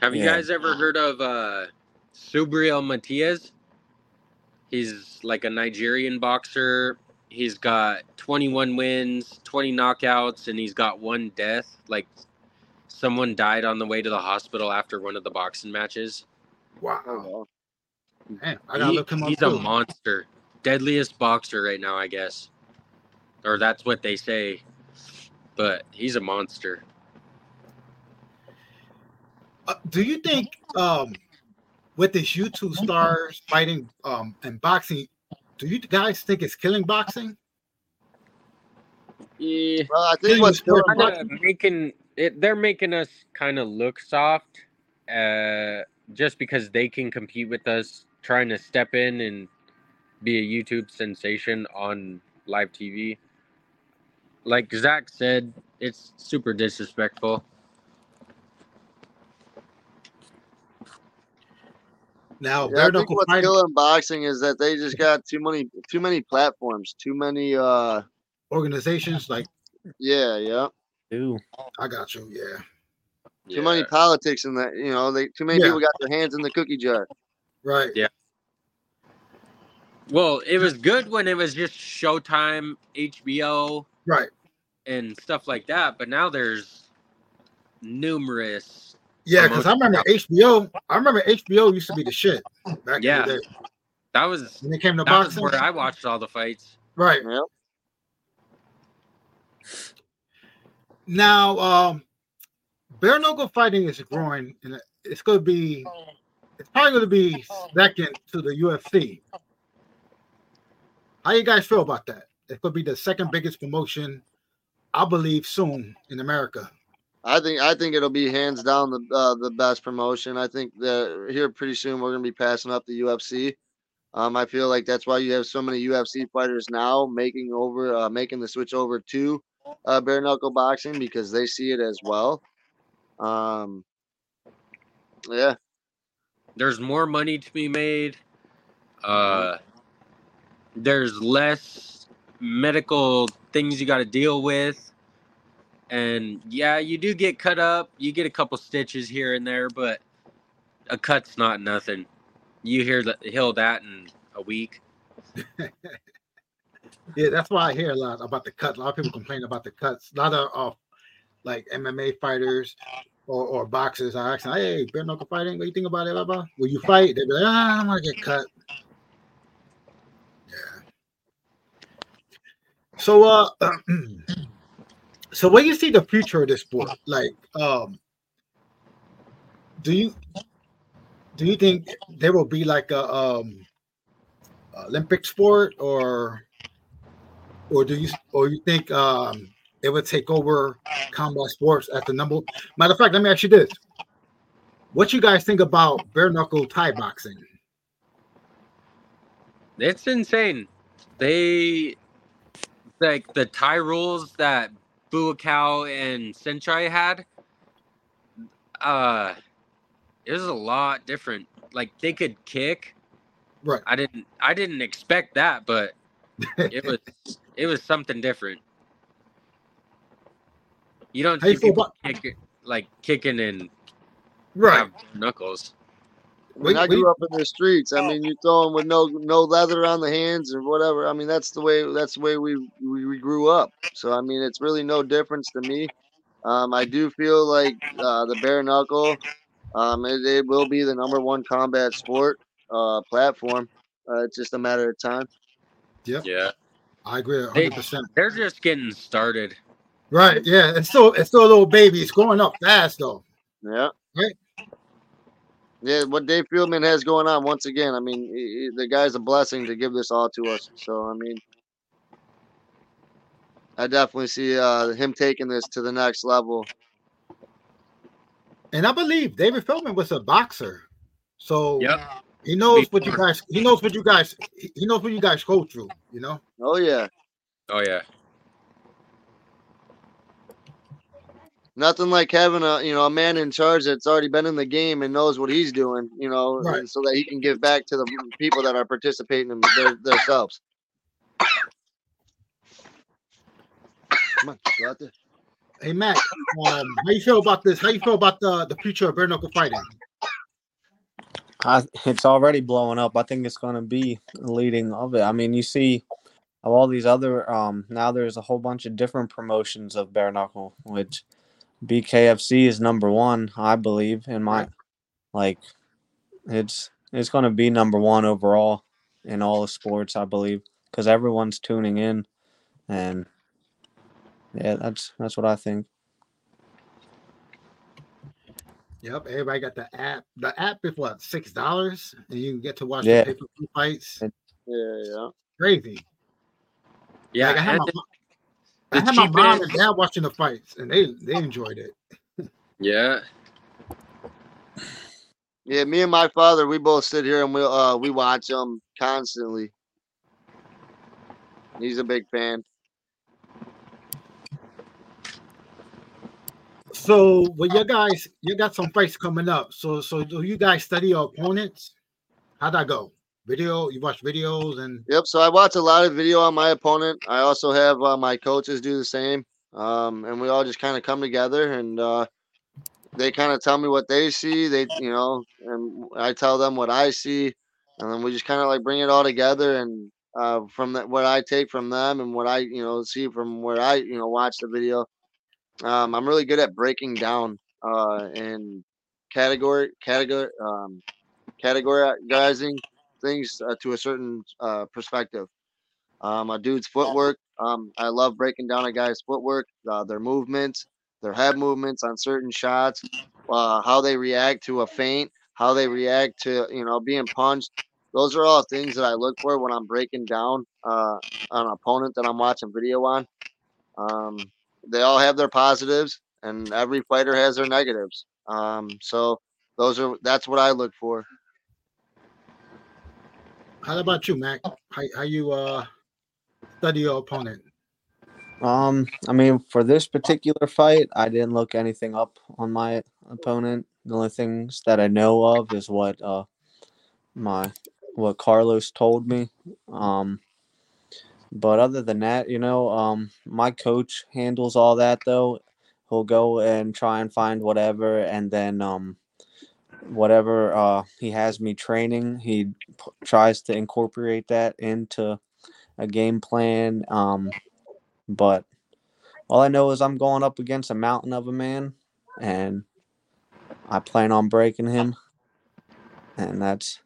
have you yeah. guys ever heard of? Uh, Subriel Matias, he's like a Nigerian boxer. He's got twenty-one wins, twenty knockouts, and he's got one death. Like, someone died on the way to the hospital after one of the boxing matches. Wow. Man, I gotta he, look him up he's too. A monster. Deadliest boxer right now, I guess. Or that's what they say. But he's a monster. Uh, do you think... Um... with this YouTube stars fighting um, and boxing, do you guys think it's killing boxing? Yeah. Well, I think what's making it, they're making us kind of look soft, uh, just because they can compete with us, trying to step in and be a YouTube sensation on live T V. like Zach said, it's super disrespectful. Now, yeah, I think what's killing boxing is that they just got too many, too many platforms, too many uh, organizations. Like, yeah, yeah. Ew. I got you. Yeah. Too yeah. many politics in that. You know, they too many yeah. people got their hands in the cookie jar. Right. Yeah. Well, it was good when it was just Showtime, H B O, right, and stuff like that. But now there's numerous. Yeah, because I remember H B O. I remember H B O used to be the shit back yeah. in the day. That was when it came to boxing. Where I watched all the fights. Right. Yep. Now, um, bare knuckle fighting is growing, and it's going to be. It's probably going to be second to the U F C. How you guys feel about that? It's going to be the second biggest promotion, I believe, soon in America. I think I think it'll be hands down the uh, the best promotion. I think that here pretty soon we're gonna be passing up the U F C. Um, I feel like that's why you have so many U F C fighters now making over uh, making the switch over to uh, bare knuckle boxing because they see it as well. Um, yeah, there's more money to be made. Uh, there's less medical things you got to deal with. And, yeah, you do get cut up. You get a couple stitches here and there, but a cut's not nothing. You hear the heal that in a week. Yeah, that's why I hear a lot about the cuts. A lot of people complain about the cuts. A lot of, uh, like, M M A fighters or, or boxers are asking, hey, bare knuckle fighting, what do you think about it, blah, blah? Will you fight? They'll be like, ah, I don't want to get cut. Yeah. So, uh... So where do you see the future of this sport? Like, um, do you do you think there will be like a um, Olympic sport, or or do you or you think um, it would take over combat sports at the number? Matter of fact, let me ask you this: what you guys think about bare knuckle Thai boxing? It's insane. They like the Thai rules that Buakaw and Senchai had, uh, it was a lot different. Like they could kick, right? I didn't, I didn't expect that, but it was, it was something different. You don't see people kick, like kicking and right knuckles. When I grew up in the streets, I mean, you throw them with no no leather on the hands or whatever. I mean, that's the way that's the way we, we, we grew up. So I mean, it's really no difference to me. Um, I do feel like uh, the bare knuckle, um, it, it will be the number one combat sport uh, platform. Uh, it's just a matter of time. Yep. Yeah, I agree. one hundred percent. They, they're just getting started. Right. Yeah. It's still it's still a little baby. It's growing up fast though. Yeah. Right. Yeah, what Dave Fieldman has going on once again. I mean, he, the guy's a blessing to give this all to us. So, I mean, I definitely see uh, him taking this to the next level. And I believe David Fieldman was a boxer, so yep. he knows Before. what you guys. He knows what you guys. He knows what you guys go through. You know. Oh yeah. Oh yeah. Nothing like having a you know a man in charge that's already been in the game and knows what he's doing, you know, right. and so that he can give back to the people that are participating in their, themselves. Come on, go out there. Hey Matt, um, how you feel about this? How you feel about the the future of bare knuckle fighting? I, it's already blowing up. I think it's going to be leading of it. I mean, you see. Of all these other, um, now there's a whole bunch of different promotions of bare knuckle, which B K F C is number one, I believe. In my, like, it's it's going to be number one overall in all the sports, I believe, because everyone's tuning in, and yeah, that's that's what I think. Yep, everybody got the app. The app is what six dollars, and you can get to watch yeah. the pay-per-view fights. It, yeah, yeah, crazy. Yeah, like I had, my, the, I had my mom and dad watching the fights, and they, they enjoyed it. Yeah. Yeah, me and my father, we both sit here and we we'll, uh we watch them constantly. He's a big fan. So, but you guys, you got some fights coming up. So, so do you guys study your opponents? How'd that go? Video? You watch videos and? Yep. So I watch a lot of video on my opponent. I also have uh, my coaches do the same. Um, and we all just kind of come together and uh, they kind of tell me what they see. They, you know, and I tell them what I see, and then we just kind of like bring it all together and uh, from that, what I take from them and what I, you know, see from where I, you know, watch the video. Um, I'm really good at breaking down uh, and category, category, um, categorizing things uh, to a certain uh, perspective. Um, a dude's footwork. Um, I love breaking down a guy's footwork, uh, their movements, their head movements on certain shots, uh, how they react to a feint, how they react to, you know, being punched. Those are all things that I look for when I'm breaking down uh, an opponent that I'm watching video on. Um, they all have their positives, and every fighter has their negatives. Um, so those are that's what I look for. How about you, Mac? How, how you uh, study your opponent? Um, I mean, for this particular fight, I didn't look anything up on my opponent. The only things that I know of is what uh, my what Carlos told me. Um, but other than that, you know, um, my coach handles all that though. He'll go and try and find whatever, and then um, whatever uh, he has me training, he p- tries to incorporate that into a game plan. Um, but all I know is I'm going up against a mountain of a man, and I plan on breaking him, and that's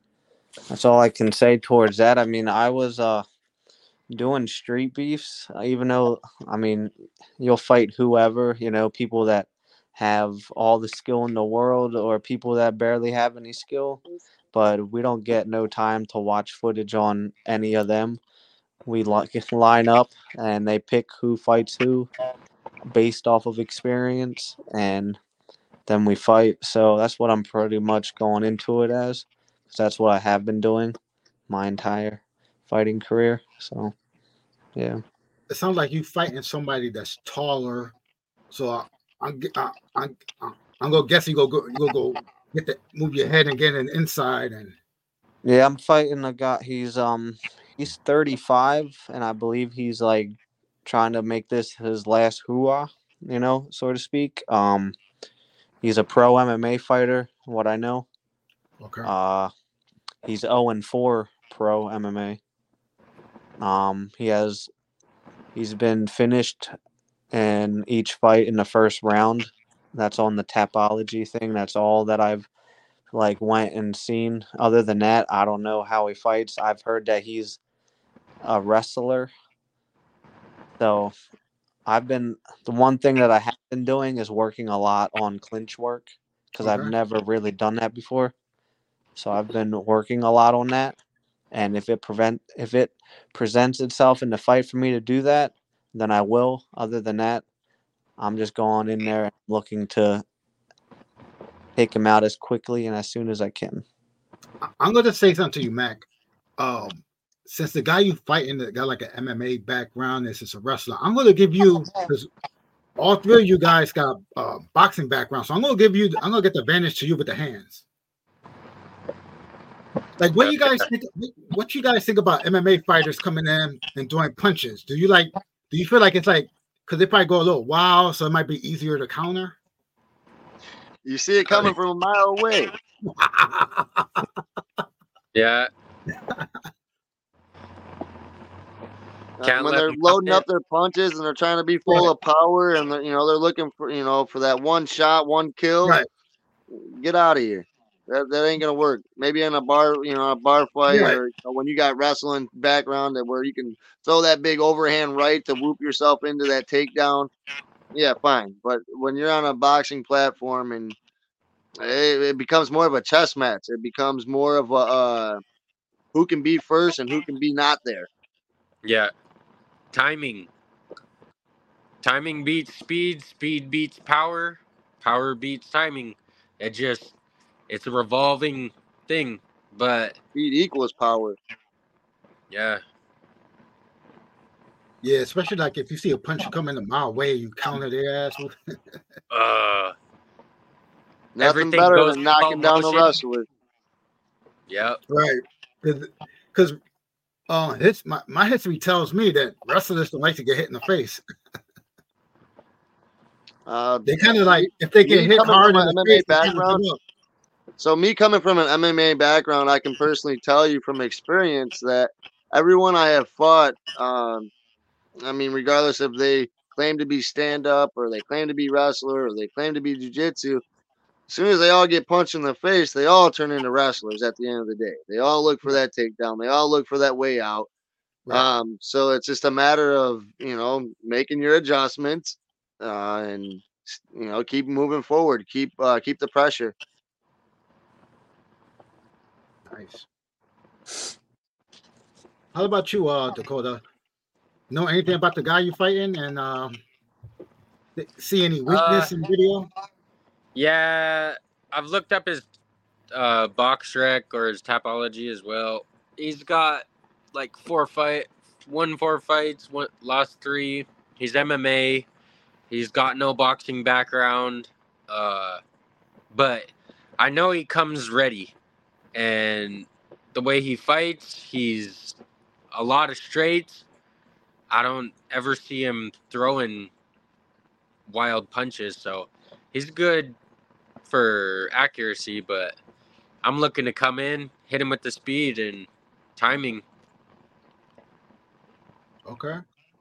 that's all I can say towards that. I mean, I was uh, doing Street Beefs, even though, I mean, you'll fight whoever, you know, people that have all the skill in the world or people that barely have any skill, but we don't get no time to watch footage on any of them. We line up, and they pick who fights who based off of experience, and then we fight. So that's what I'm pretty much going into it as, because that's what I have been doing my entire fighting career. So, yeah. It sounds like you fighting somebody that's taller. So I, I'm I, I, I'm gonna guess you go go you go get the, move your head and get an inside and. Yeah, I'm fighting a guy. He's um he's thirty-five, and I believe he's like trying to make this his last hooah, you know, so to speak. Um. He's a pro M M A fighter, what I know. Okay. Uh, he's oh and four pro M M A. Um, he has, he's been finished in each fight in the first round. That's on the Tapology thing. That's all that I've like went and seen. Other than that, I don't know how he fights. I've heard that he's a wrestler. So I've been, the one thing that I have been doing is working a lot on clinch work, because I've never really done that before. So I've been working a lot on that. And if it prevent, if it presents itself in the fight for me to do that, then I will. Other than that, I'm just going in there looking to take him out as quickly and as soon as I can. I'm going to say something to you, Mac. Um, Since the guy you fighting that got like an M M A background, this is a wrestler. I'm going to give you, because all three of you guys got uh, boxing background. So I'm going to give you, I'm going to get the advantage to you with the hands. Like, what do you guys think? What you guys think about M M A fighters coming in and doing punches? Do you like? Do you feel like it's like because they probably go a little wild, so it might be easier to counter? You see it coming from a mile away. Yeah. Um, when they're loading up their punches and they're trying to be full of power and, you know, they're looking for, you know, for that one shot, one kill, right. Get out of here. That, that ain't going to work. Maybe in a bar, you know, a bar fight, right. Or you know, when you got wrestling background that where you can throw that big overhand right to whoop yourself into that takedown. Yeah, fine. But when you're on a boxing platform and it, it becomes more of a chess match, it becomes more of a uh, who can be first and who can be not there. Yeah. Timing. Timing beats speed. Speed beats power. Power beats timing. It just, it's a revolving thing, but... Speed equals power. Yeah. Yeah, especially like if you see a punch coming a mile away, you counter their ass. uh, Nothing better than knocking down the wrestler. Yeah. Right. Because uh, his, my, my history tells me that wrestlers don't like to get hit in the face. uh, they kind of like, if they get hit hard in the M M A face, background. So me coming from an M M A background, I can personally tell you from experience that everyone I have fought, um, I mean, regardless if they claim to be stand-up or they claim to be wrestler or they claim to be jiu-jitsu, as soon as they all get punched in the face, they all turn into wrestlers at the end of the day. They all look for that takedown. They all look for that way out. Right. Um, so it's just a matter of, you know, making your adjustments uh, and, you know, keep moving forward. Keep uh, keep the pressure. Nice. How about you, uh, Dakota? Know anything about the guy you're fighting and uh, see any weakness uh, in video? Yeah, I've looked up his uh, box rec or his topology as well. He's got like four fight, won four fights, won, lost three. He's M M A. He's got no boxing background, uh, but I know he comes ready. And the way he fights, he's a lot of straights. I don't ever see him throwing wild punches, so he's good for accuracy, but I'm looking to come in, hit him with the speed and timing. Okay,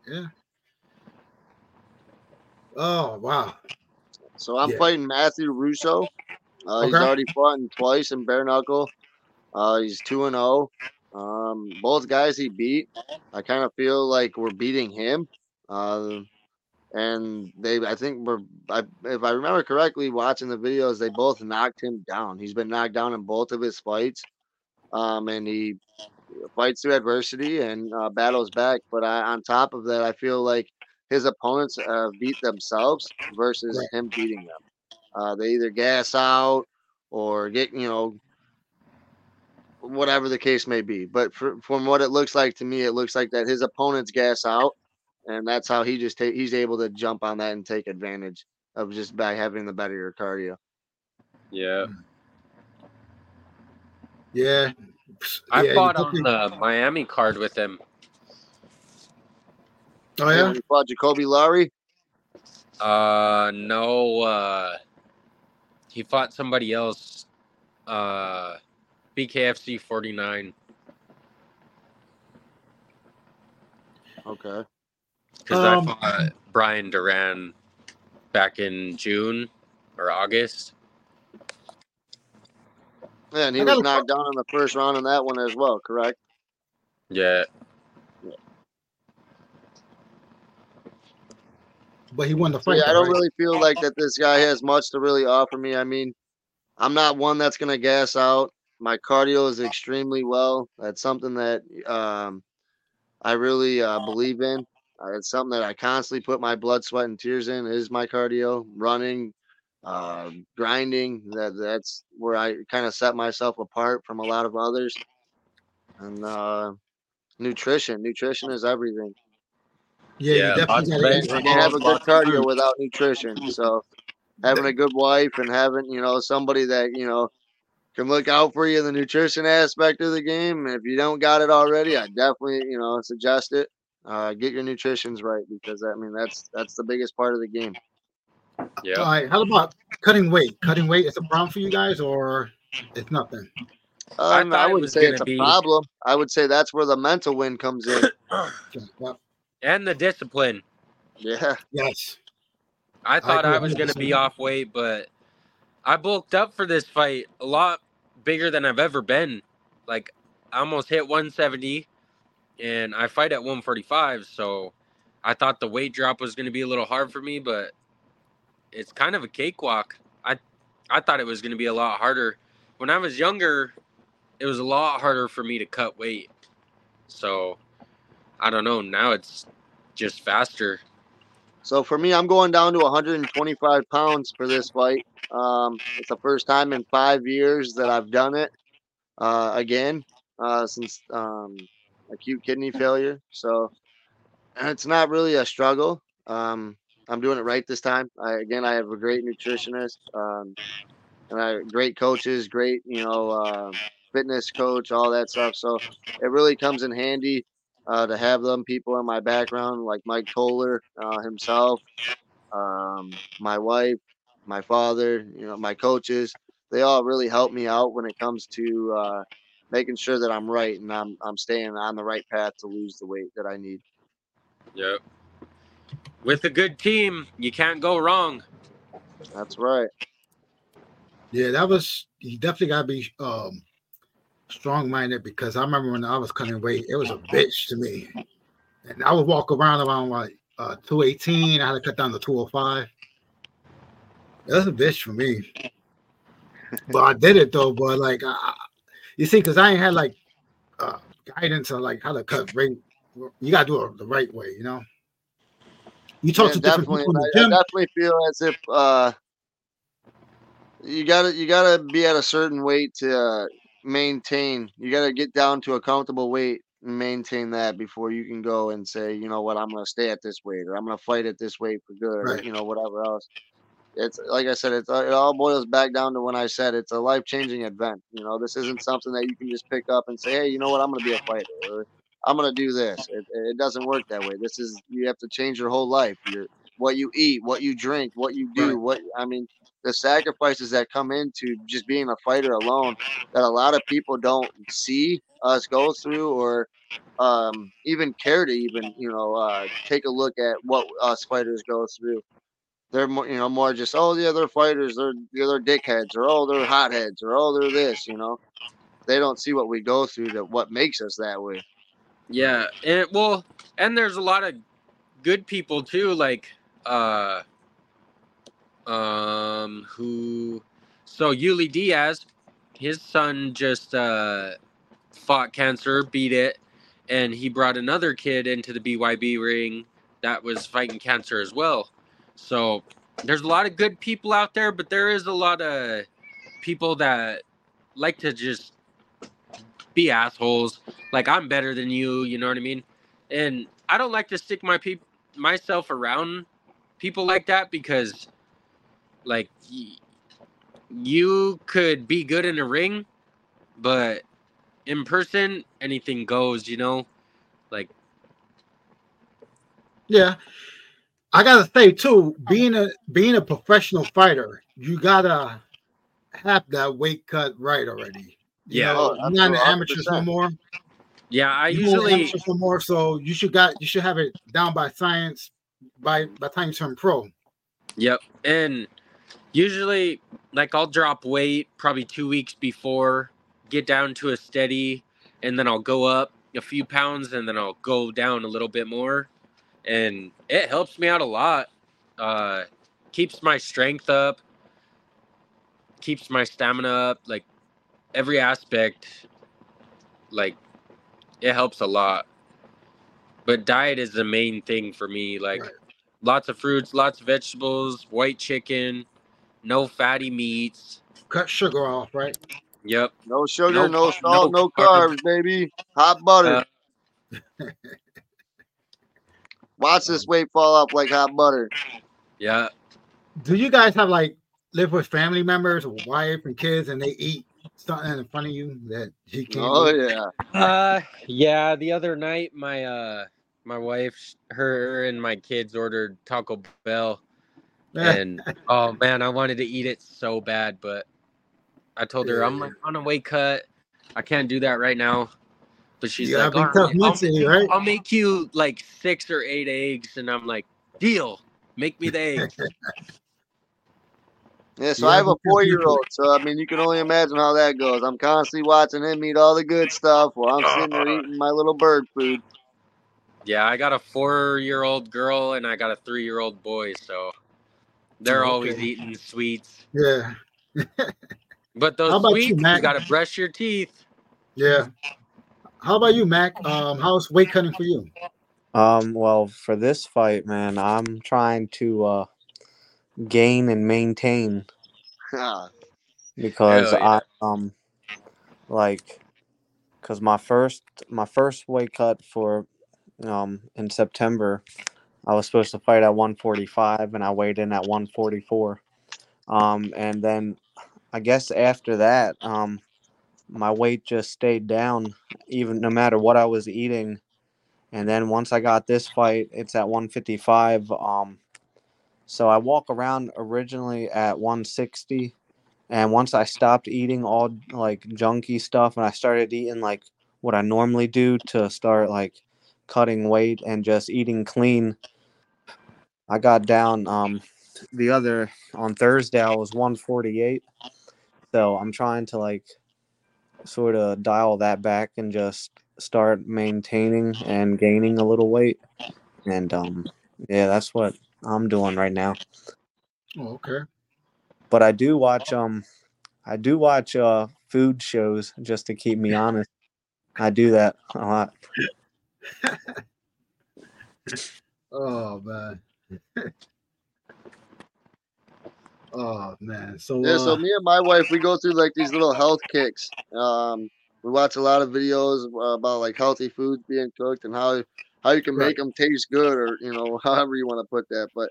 yeah. Oh, wow. So I'm yeah. fighting Matthew Russo. Uh, okay. He's already fought him twice in bare knuckle. Uh, he's two and oh. Um, both guys he beat, I kind of feel like we're beating him. Uh, and they, I think we're, I, if I remember correctly, watching the videos, they both knocked him down. He's been knocked down in both of his fights. Um, and he fights through adversity and uh, battles back. But I, on top of that, I feel like his opponents uh, beat themselves versus right. him beating them. Uh, they either gas out or get, you know, whatever the case may be. But for, from what it looks like to me, it looks like that his opponents gas out, and that's how he just ta- he's able to jump on that and take advantage of just by having the better cardio. Yeah. Yeah. I yeah, fought on the me. Miami card with him. Oh, yeah? You fought Jacoby Lowry? Uh, no. Uh, he fought somebody else. Uh... B K F C forty-nine. Okay. Because um, I fought Brian Duran back in June or August. Yeah, and he was knocked down in the first round in that one as well, correct? Yeah. yeah. But he won the fight. Yeah, I don't really feel like that this guy has much to really offer me. I mean, I'm not one that's going to gas out. My cardio is extremely well. That's something that um, I really uh, believe in. Uh, it's something that I constantly put my blood, sweat, and tears in is my cardio, running, uh, grinding. That That's where I kind of set myself apart from a lot of others. And uh, nutrition. Nutrition is everything. Yeah, yeah, you definitely you can't have a good cardio without nutrition. So having a good wife and having, you know, somebody that, you know, can look out for you in the nutrition aspect of the game. And if you don't got it already, I definitely, you know, suggest it. Uh, get your nutritions right because, I mean, that's that's the biggest part of the game. Yeah. All right. How about cutting weight? Cutting weight is a problem for you guys or it's nothing? Um, I, I wouldn't say it's a be... problem. I would say that's where the mental win comes in. And the discipline. Yeah. Yes. I thought I, I was going to be off weight, but I bulked up for this fight a lot bigger than I've ever been. Like, I almost hit one seventy, and I fight at one forty-five, so I thought the weight drop was going to be a little hard for me, but it's kind of a cakewalk. I I thought it was going to be a lot harder. When I was younger, it was a lot harder for me to cut weight. So, I don't know. Now it's just faster. So, for me, I'm going down to one twenty-five pounds for this fight. Um, it's the first time in five years that I've done it uh, again uh, since um, acute kidney failure. So And it's not really a struggle. Um, I'm doing it right this time. I, again, I have a great nutritionist, um, and I great coaches, great, you know, uh, fitness coach, all that stuff. So it really comes in handy uh, to have them people in my background, like Mike Toler uh, himself, um, my wife, my father, you know, my coaches. They all really help me out when it comes to uh, making sure that I'm right and I'm I'm staying on the right path to lose the weight that I need. Yep. With a good team, you can't go wrong. That's right. Yeah, that was – you definitely got to be um, strong-minded, because I remember when I was cutting weight, it was a bitch to me. And I would walk around around like uh, two eighteen. I had to cut down to two oh five. It was a bitch for me. But I did it, though. But, like, I, you see, because I ain't had, like, uh, guidance on, like, how to cut weight. You got to do it the right way, you know? You talk to different people in the gym. I definitely feel as if uh, you gotta you gotta be at a certain weight to uh, maintain. You gotta get down to a comfortable weight and maintain that before you can go and say, you know what, I'm gonna stay at this weight, or I'm gonna fight at this weight for good, right. Or you know, whatever else. It's like I said, it's it all boils back down to when I said it's a life changing event. You know, this isn't something that you can just pick up and say, hey, you know what, I'm gonna be a fighter. Or, I'm going to do this. It, it doesn't work that way. This is, you have to change your whole life. Your, what you eat, what you drink, what you do, what, I mean, the sacrifices that come into just being a fighter alone that a lot of people don't see us go through, or um, even care to even, you know, uh, take a look at what us fighters go through. They're more, you know, more just, oh yeah, they're fighters. They're, they're dickheads, or, oh, they're hotheads, or, oh, they're this, you know, they don't see what we go through, that what makes us that way. Yeah, and well, and there's a lot of good people too, like uh um who so Yuli Diaz, his son just uh fought cancer, beat it, and he brought another kid into the B Y B ring that was fighting cancer as well. So there's a lot of good people out there, but there is a lot of people that like to just be assholes, like, I'm better than you, you know what I mean? And I don't like to stick my pe- myself around people like that, because, like, y- you could be good in a ring, but in person, anything goes, you know? Like, yeah. I gotta say, too, being a being a professional fighter, you gotta have that weight cut right already. You yeah, know, I'm not an amateur no more. Yeah, I you usually no more. So you should got you should have it down by science by by time you turn pro. Yep, and usually, like, I'll drop weight probably two weeks before, get down to a steady, and then I'll go up a few pounds, and then I'll go down a little bit more, and it helps me out a lot. Uh, keeps my strength up, keeps my stamina up, like. Every aspect, like, it helps a lot. But diet is the main thing for me. Like, right. Lots of fruits, lots of vegetables, white chicken, no fatty meats. Cut sugar off, right? Yep. No sugar, no, no salt, no, no carbs, carbs, baby. Hot butter. Uh, Watch this weight fall off like hot butter. Yeah. Do you guys have, like, live with family members, wife and kids, and they eat something in front of you that you can't? Oh yeah. Uh yeah. The other night, my uh my wife, her and my kids ordered Taco Bell, and oh man, I wanted to eat it so bad, but I told her, yeah, I'm like, on a weight cut, I can't do that right now. But she's like, all right, I'll, you, right? I'll make you like six or eight eggs, and I'm like, deal, make me the eggs. Yeah, so yeah, I have a four-year-old, so, I mean, you can only imagine how that goes. I'm constantly watching him eat all the good stuff while I'm sitting there eating my little bird food. Yeah, I got a four-year-old girl, and I got a three-year-old boy, so they're okay. Always eating sweets. Yeah. But those sweets, you, you got to brush your teeth. Yeah. How about you, Mac? Um, how's weight cutting for you? Um, well, for this fight, man, I'm trying to uh, – gain and maintain, because yeah. I um like because my first my first weight cut for um, in September. I was supposed to fight at one forty-five, and I weighed in at one forty-four. Um, and then I guess after that, um, my weight just stayed down, even no matter what I was eating. And then once I got this fight, it's at one fifty-five. Um, so I walk around originally at one sixty. And once I stopped eating all, like, junky stuff, and I started eating, like, what I normally do to start, like, cutting weight and just eating clean, I got down. Um, the other, on Thursday, I was one forty-eight. So I'm trying to, like, sort of dial that back and just start maintaining and gaining a little weight. And, um, yeah, that's what I'm doing right now. Oh, okay. But I do watch um, I do watch uh food shows just to keep me honest. I do that a lot. Oh man! Oh man! So yeah, uh, so me and my wife, we go through like these little health kicks. Um, we watch a lot of videos about like healthy foods being cooked and how how you can make them taste good, or you know, however you want to put that, but.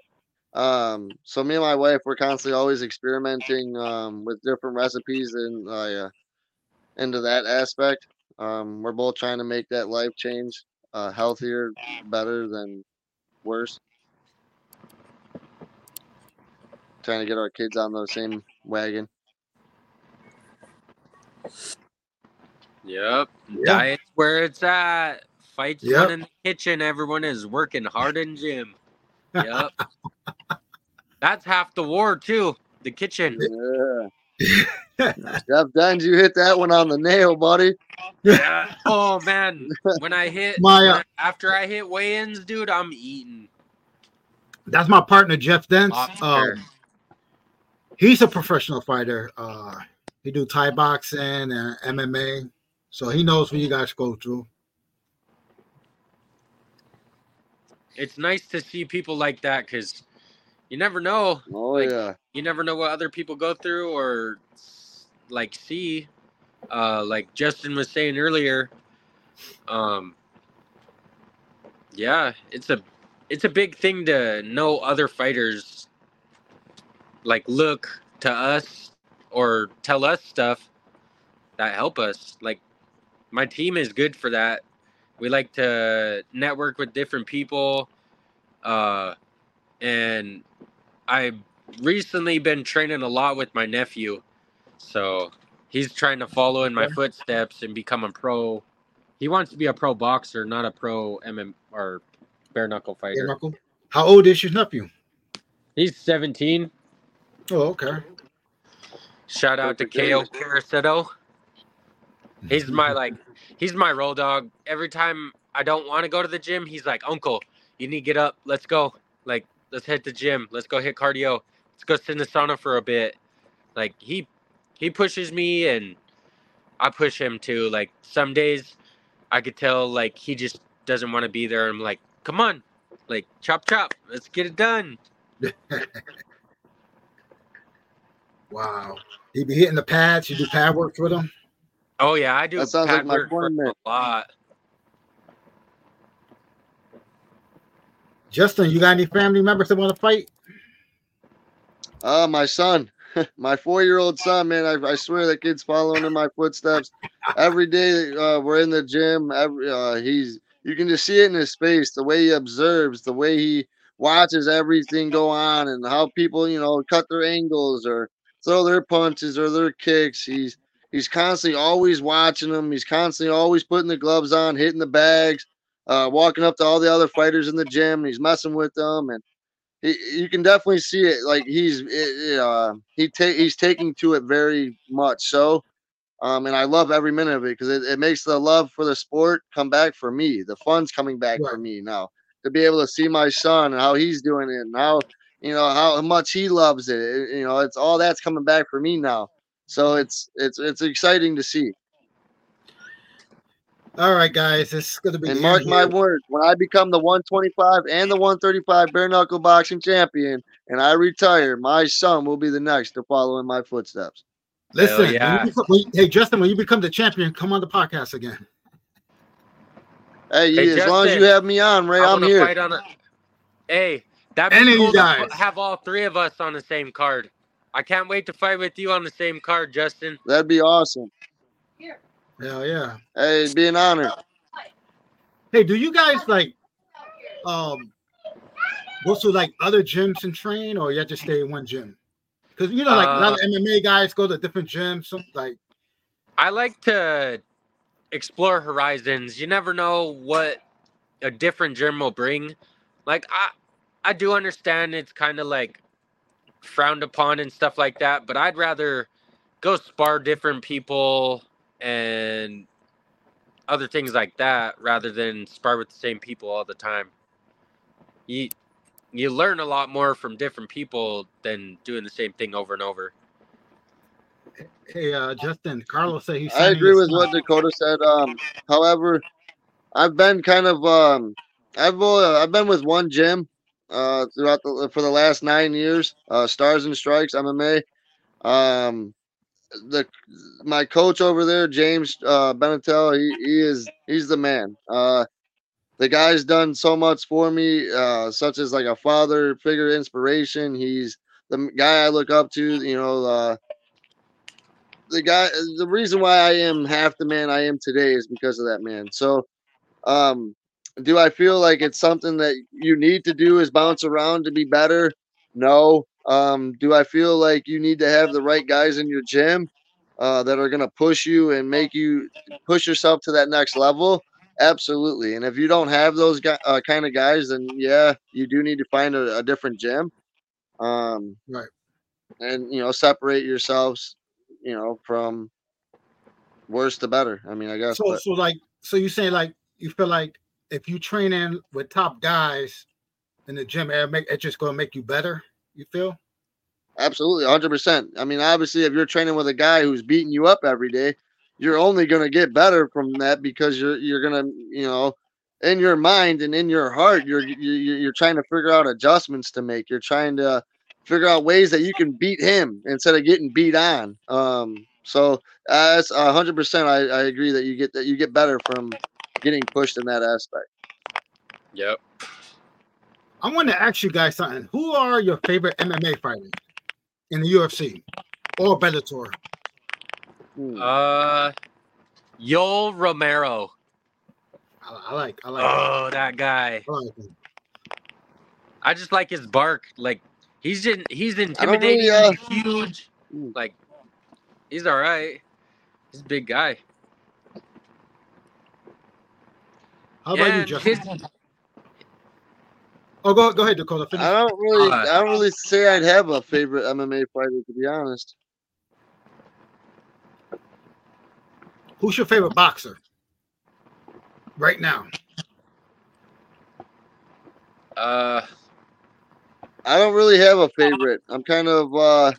Um, so me and my wife, we're constantly always experimenting, um, with different recipes and, uh, yeah, into that aspect. Um, we're both trying to make that life change, uh, healthier, better than worse. Trying to get our kids on the same wagon. Yep. Yeah. Diet's where it's at. Fight's yep. Not in the kitchen. Everyone is working hard in gym. Yep. That's half the war too. The kitchen. Yeah. Jeff Dines, you hit that one on the nail, buddy. Yeah. Oh man. When I hit my, uh, after I hit weigh-ins, dude, I'm eating. That's my partner, Jeff Dines. Um, he's a professional fighter. Uh, he do Thai boxing and M M A. So he knows what you guys go through. It's nice to see people like that because you never know. Oh, like, yeah. You never know what other people go through or, like, see. Uh, like Justin was saying earlier. Um, yeah, it's a it's a big thing to know other fighters, like, look to us or tell us stuff that help us. Like, my team is good for that. We like to network with different people. Uh, and I've recently been training a lot with my nephew. So he's trying to follow in my footsteps and become a pro. He wants to be a pro boxer, not a pro M M A or bare knuckle fighter. Bare knuckle? How old is your nephew? He's seventeen. Oh, okay. Shout out to K O Caraceto. He's my, like, he's my roll dog. Every time I don't want to go to the gym, he's like, Uncle, you need to get up. Let's go. Like, let's hit the gym. Let's go hit cardio. Let's go sit in the sauna for a bit. Like, he he pushes me, and I push him, too. Like, some days I could tell, like, he just doesn't want to be there. I'm like, come on. Like, chop, chop. Let's get it done. Wow. He be hitting the pads. You do pad work with him? Oh, yeah, I do. That sounds like my tournament a lot. Justin, you got any family members that want to fight? Uh, my son, my four-year-old son, man. I, I swear that kid's following in my footsteps. Every day uh, we're in the gym. Every uh, he's you can just see it in his face, the way he observes, the way he watches everything go on, and how people, you know, cut their angles or throw their punches or their kicks. He's He's constantly always watching them. He's constantly always putting the gloves on, hitting the bags, uh, walking up to all the other fighters in the gym. He's messing with them, and he, you can definitely see it. Like he's it, uh, he ta- he's taking to it very much. So, um, and I love every minute of it because it, it makes the love for the sport come back for me. The fun's coming back right. for me now to be able to see my son and how he's doing it and how you know how much he loves it. it you know, it's all that's coming back for me now. So it's it's it's exciting to see. All right, guys, it's going to be. And mark here. My words: when I become the one twenty-five and the one thirty-five bare knuckle boxing champion, and I retire, my son will be the next to follow in my footsteps. Listen, yeah. when you become, when, hey Justin, when you become the champion, come on the podcast again. Hey, hey as Justin, long as you have me on, Ray, I'm here. Fight on a, hey, that would be cool to have all three of us on the same card. I can't wait to fight with you on the same card, Justin. That'd be awesome. Here. Hell yeah. Hey, it'd be an honor. Hey, do you guys like um go to like other gyms and train, or you have to stay in one gym? Because you know, like uh, a lot of M M A guys go to different gyms. Some, like, I like to explore horizons. You never know what a different gym will bring. Like, I, I do understand it's kind of like frowned upon and stuff like that, but I'd rather go spar different people and other things like that rather than spar with the same people all the time. You, you learn a lot more from different people than doing the same thing over and over. Hey, uh, Justin, Carlos said he. I agree with what Dakota said. Um, however, I've been kind of um, I've uh, I've been with one gym uh throughout the, for the last nine years. Uh, Stars and Strikes M M A. Um, the my coach over there, James uh, Benatel. He he is he's the man. Uh, the guy's done so much for me, uh, such as like a father figure, inspiration. He's the guy I look up to. You know. Uh, The guy, the reason why I am half the man I am today is because of that man. So, um, do I feel like it's something that you need to do is bounce around to be better? No. Um, do I feel like you need to have the right guys in your gym uh, that are going to push you and make you push yourself to that next level? Absolutely. And if you don't have those guy, uh, kind of guys, then yeah, you do need to find a, a different gym. Um, right. And, you know, separate yourselves, you know, from worse to better. I mean, I guess. So, but. so like, so you say like, you feel like if you train in with top guys in the gym, it make, it's just going to make you better, you feel? Absolutely, one hundred percent. I mean, obviously, if you're training with a guy who's beating you up every day, you're only going to get better from that because you're you're going to, you know, in your mind and in your heart, you're you're, you're trying to figure out adjustments to make. You're trying to figure out ways that you can beat him instead of getting beat on. Um, so uh, that's a hundred percent. I, I agree that you get that you get better from getting pushed in that aspect. Yep. I want to ask you guys something. Who are your favorite M M A fighters in the U F C or Bellator? Ooh. Uh, Yoel Romero. I, I like. I like. Oh, him. That guy. I like him. I just like his bark, like. He's just, he's intimidating, really, uh, huge. Like, he's all right. He's a big guy. How yeah, about you, Justin? His... Oh, go go ahead, Dakota. Finish. I don't really, uh, I don't really say I'd have a favorite M M A fighter, to be honest. Who's your favorite boxer right now? Uh. I don't really have a favorite. I'm kind of uh,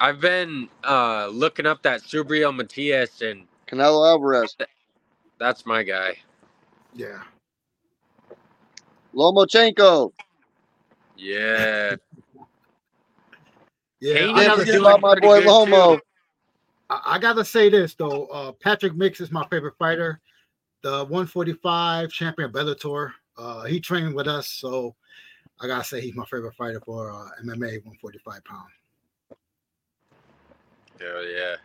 I've been uh, looking up that Subrio Matias and Canelo Alvarez. That's my guy. Yeah. Lomachenko. Yeah. Yeah. Hey, I gotta give out my boy Lomo. Too. I, I gotta say this though. Uh, Patrick Mix is my favorite fighter. The one forty-five champion Bellator. Uh, he trained with us, so I gotta say he's my favorite fighter for uh, M M A one forty-five pound. Hell yeah.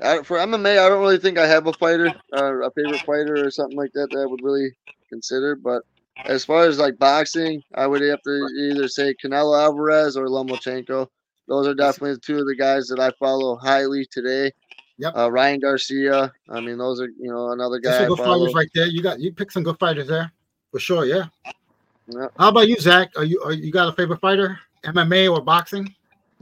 I, for M M A, I don't really think I have a fighter, uh, a favorite fighter, or something like that that I would really consider. But as far as like boxing, I would have to either say Canelo Alvarez or Lomachenko. Those are definitely two of the guys that I follow highly today. Yep. Uh, Ryan Garcia. I mean, those are, you know, another guy. Some good fighters right there. You got you pick some good fighters there for sure. Yeah. Yep. How about you, Zach? Are you are you got a favorite fighter, M M A or boxing?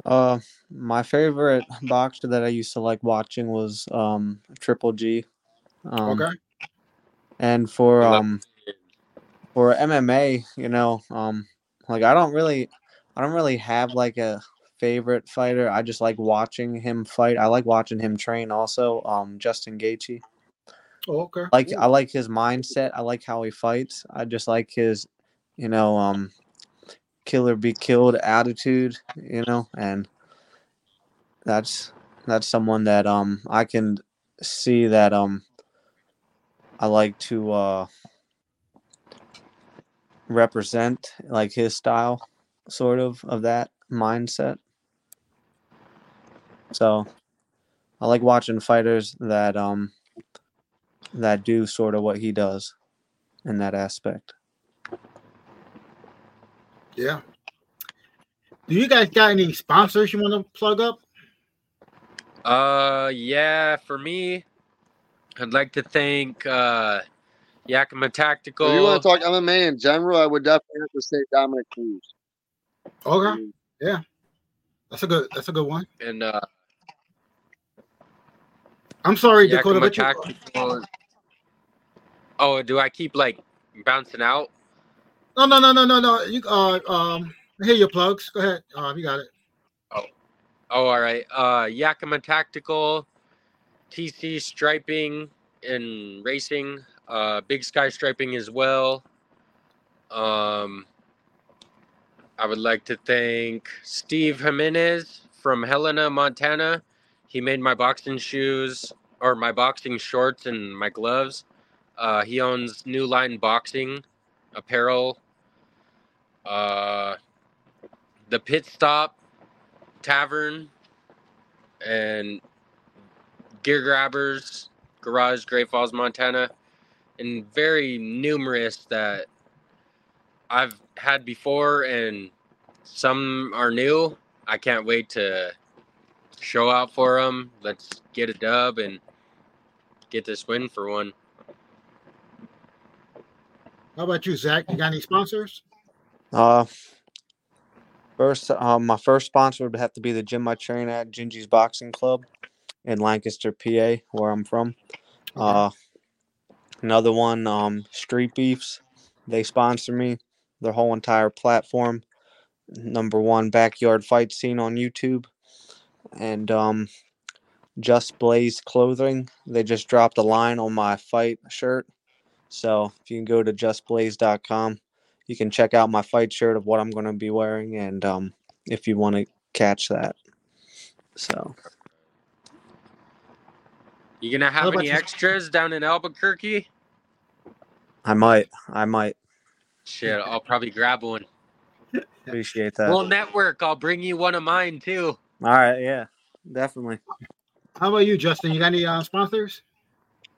Uh, my favorite boxer that I used to like watching was um Triple G. Um, okay. And for um for M M A, you know, um, like I don't really, I don't really have like a favorite fighter. I just like watching him fight. I like watching him train also. Um, Justin Gaethje. Oh, okay. Like yeah. I like his mindset. I like how he fights. I just like his, you know, um, kill or be killed attitude, you know, and that's that's someone that um I can see that um I like to uh, represent, like his style, sort of of that mindset. So I like watching fighters that um that do sort of what he does in that aspect. Yeah. Do you guys got any sponsors you want to plug up? Uh, yeah, for me, I'd like to thank uh, Yakima Tactical. If you want to talk M M A in general, I would definitely have to say Dominic Cruz. Okay, yeah, that's a good, that's a good one. And uh, I'm sorry, Yakima Dakota Tactical. Oh, do I keep like bouncing out? No, no, no, no, no, no. You uh, um. I hear your plugs. Go ahead. Uh, you got it. Oh, oh, all right. Uh, Yakima Tactical, T C Striping and Racing, uh, Big Sky Striping as well. Um, I would like to thank Steve Jimenez from Helena, Montana. He made my boxing shoes, or my boxing shorts and my gloves. Uh, he owns New Line Boxing Apparel. Uh... The Pit Stop Tavern and Gear Grabbers Garage, Great Falls, Montana, and very numerous that I've had before, and some are new. I can't wait to show out for them. Let's get a dub and get this win for one. How about you, Zach? You got any sponsors? Uh. First, um, my first sponsor would have to be the gym I train at, Gingy's Boxing Club in Lancaster, P A, where I'm from. Uh, another one, um, Street Beefs. They sponsor me, their whole entire platform. Number one backyard fight scene on YouTube. And um, Just Blaze Clothing. They just dropped a line on my fight shirt. So if you can go to just blaze dot com. You can check out my fight shirt of what I'm going to be wearing, and um, if you want to catch that. So, you gonna have any extras down in Albuquerque? I might. I might. Shit, I'll probably grab one. Appreciate that. We'll network. I'll bring you one of mine too. All right. Yeah. Definitely. How about you, Justin? You got any uh, sponsors?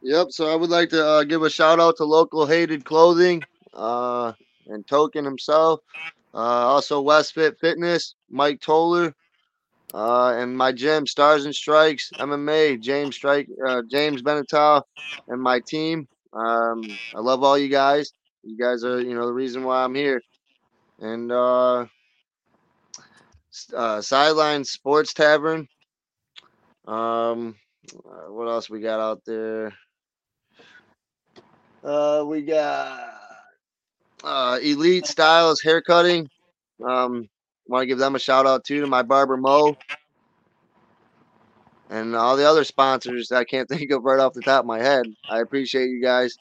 Yep. So I would like to uh, give a shout out to Local Hated Clothing. Uh. And Token himself, uh, also WestFit Fitness, Mike Toler, uh, and my gym, Stars and Strikes M M A, James Strike, uh, James Benatel, and my team. Um, I love all you guys. You guys are, you know, the reason why I'm here. And uh, uh, Sideline Sports Tavern. Um, uh, what else we got out there? Uh, we got. Uh, Elite Styles Haircutting. Um, want to give them a shout out too, to my barber Mo, and all the other sponsors that I can't think of right off the top of my head. I appreciate you guys.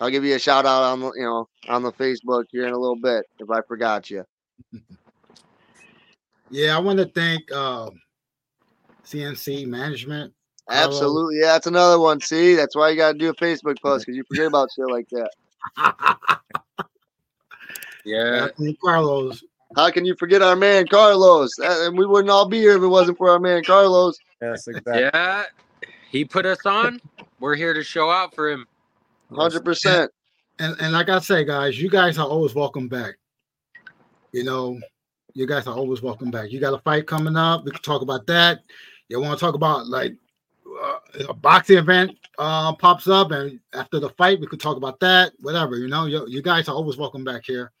I'll give you a shout out on the, you know, on the Facebook here in a little bit if I forgot you. Yeah, I want to thank uh, C N C Management. Absolutely, yeah, that's another one. See, that's why you got to do a Facebook post, because you forget about shit like that. Yeah, Carlos. How can you forget our man Carlos? And we wouldn't all be here if it wasn't for our man Carlos. Yes, exactly. Yeah, he put us on. We're here to show out for him. one hundred percent. And and like I say, guys, you guys are always welcome back. You know, you guys are always welcome back. You got a fight coming up. We can talk about that. You want to talk about like uh, a boxing event? Uh, pops up, and after the fight, we could talk about that. Whatever, you know, you, you guys are always welcome back here.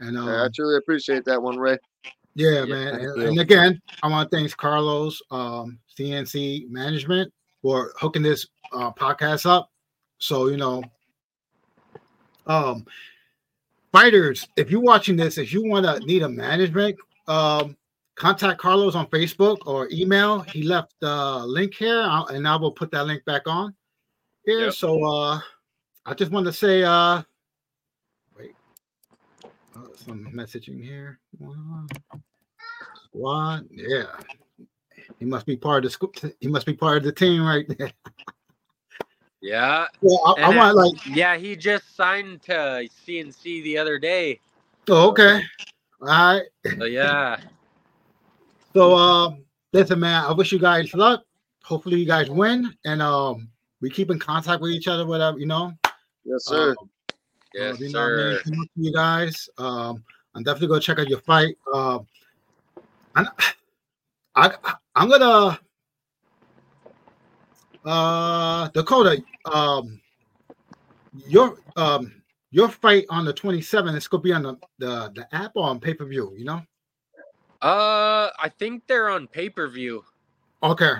And um, yeah, I truly appreciate that one, Ray. Yeah, yeah man. And, and again, I want to thank Carlos, um, C N C Management, for hooking this uh, podcast up. So, you know, um, fighters, if you're watching this, if you want to need a management, um, contact Carlos on Facebook or email. He left the link here, and I will put that link back on. Here, yep. So uh, I just want to say, uh, wait, uh, some messaging here. What? Yeah, He must be part of the school. He must be part of the team right there. Yeah. Yeah, I, I want like. Yeah, he just signed to C N C the other day. Oh, okay. All right. So, yeah. So, um, listen, man, I wish you guys luck. Hopefully, you guys win, and um, we keep in contact with each other. Whatever, you know. Yes, sir. Um, yes, so, you sir. Know, man, you guys, um, I'm definitely gonna check out your fight. Um, uh, I, I, I'm gonna. Uh, Dakota, um, your um, your fight on the twenty-seventh is gonna be on the, the, the app or on pay per view, you know? Uh, I think they're on pay per view. Okay,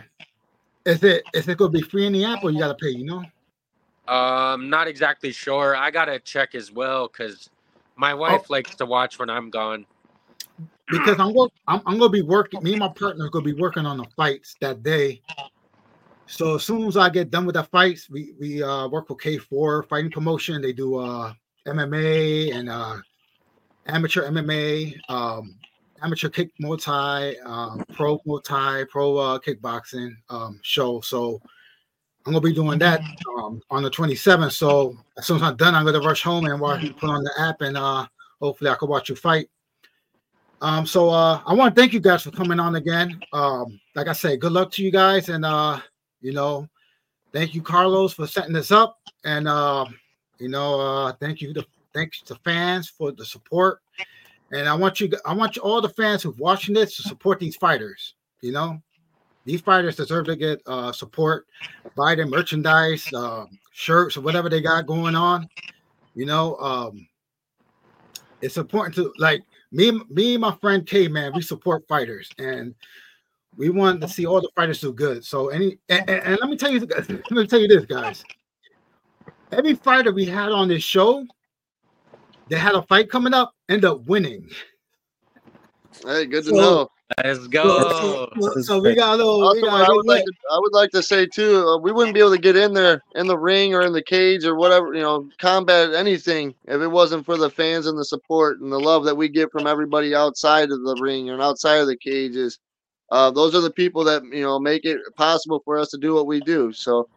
is it is it gonna be free in the app or you gotta pay? You know? Um, not exactly sure. I gotta check as well because my wife oh. likes to watch when I'm gone. Because I'm gonna I'm, I'm gonna be working. Me and my partner are gonna be working on the fights that day. So as soon as I get done with the fights, we we uh, work for K four Fighting Promotion. They do uh, M M A and uh, amateur M M A, um, amateur kick Muay Thai, um, pro Muay Thai, pro uh, kickboxing um, show. So I'm gonna be doing that um, on the twenty-seventh. So as soon as I'm done, I'm gonna rush home and watch you put on the app, and uh, hopefully I can watch you fight. Um, so uh, I want to thank you guys for coming on again. Um, like I said, good luck to you guys, and. Uh, You know, thank you, Carlos, for setting this up. And, uh, you know, uh, thank you to thanks to fans for the support. And I want you, I want you, all the fans who've watching this to support these fighters. You know, these fighters deserve to get uh, support, buy their merchandise, uh, shirts, or whatever they got going on. You know, um, it's important to, like, me, me and my friend K, man, we support fighters. And we want to see all the fighters do good. So any and, and, and let me tell you, let me tell you this, guys. Every fighter we had on this show, they had a fight coming up, end up winning. Hey, good so, to know. Let's go. So, so we got a little. Also, we got I, would like to, I would like to say too, uh, we wouldn't be able to get in there in the ring or in the cage or whatever, you know, combat anything if it wasn't for the fans and the support and the love that we get from everybody outside of the ring and outside of the cages. Uh, those are the people that, you know, make it possible for us to do what we do. So,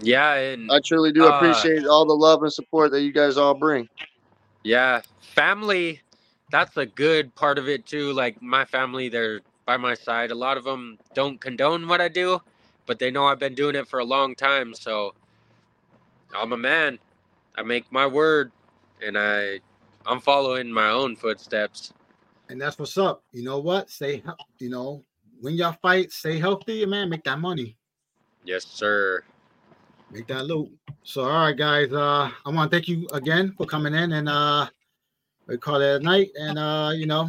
yeah, and I truly do appreciate uh, all the love and support that you guys all bring. Yeah, family, that's a good part of it too. Like my family, they're by my side. A lot of them don't condone what I do, but they know I've been doing it for a long time. So I'm a man. I make my word, and I I'm following my own footsteps. And that's what's up. You know what? Stay, you know, when y'all fight, stay healthy, man. Make that money. Yes, sir. Make that loot. So, all right, guys. Uh, I want to thank you again for coming in, and uh, we call it a night. And uh, you know,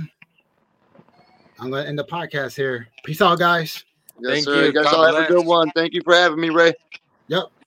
I'm gonna end the podcast here. Peace out, guys. Yes, thank sir. you. You guys all have a good one. Thank you for having me, Ray. Yep.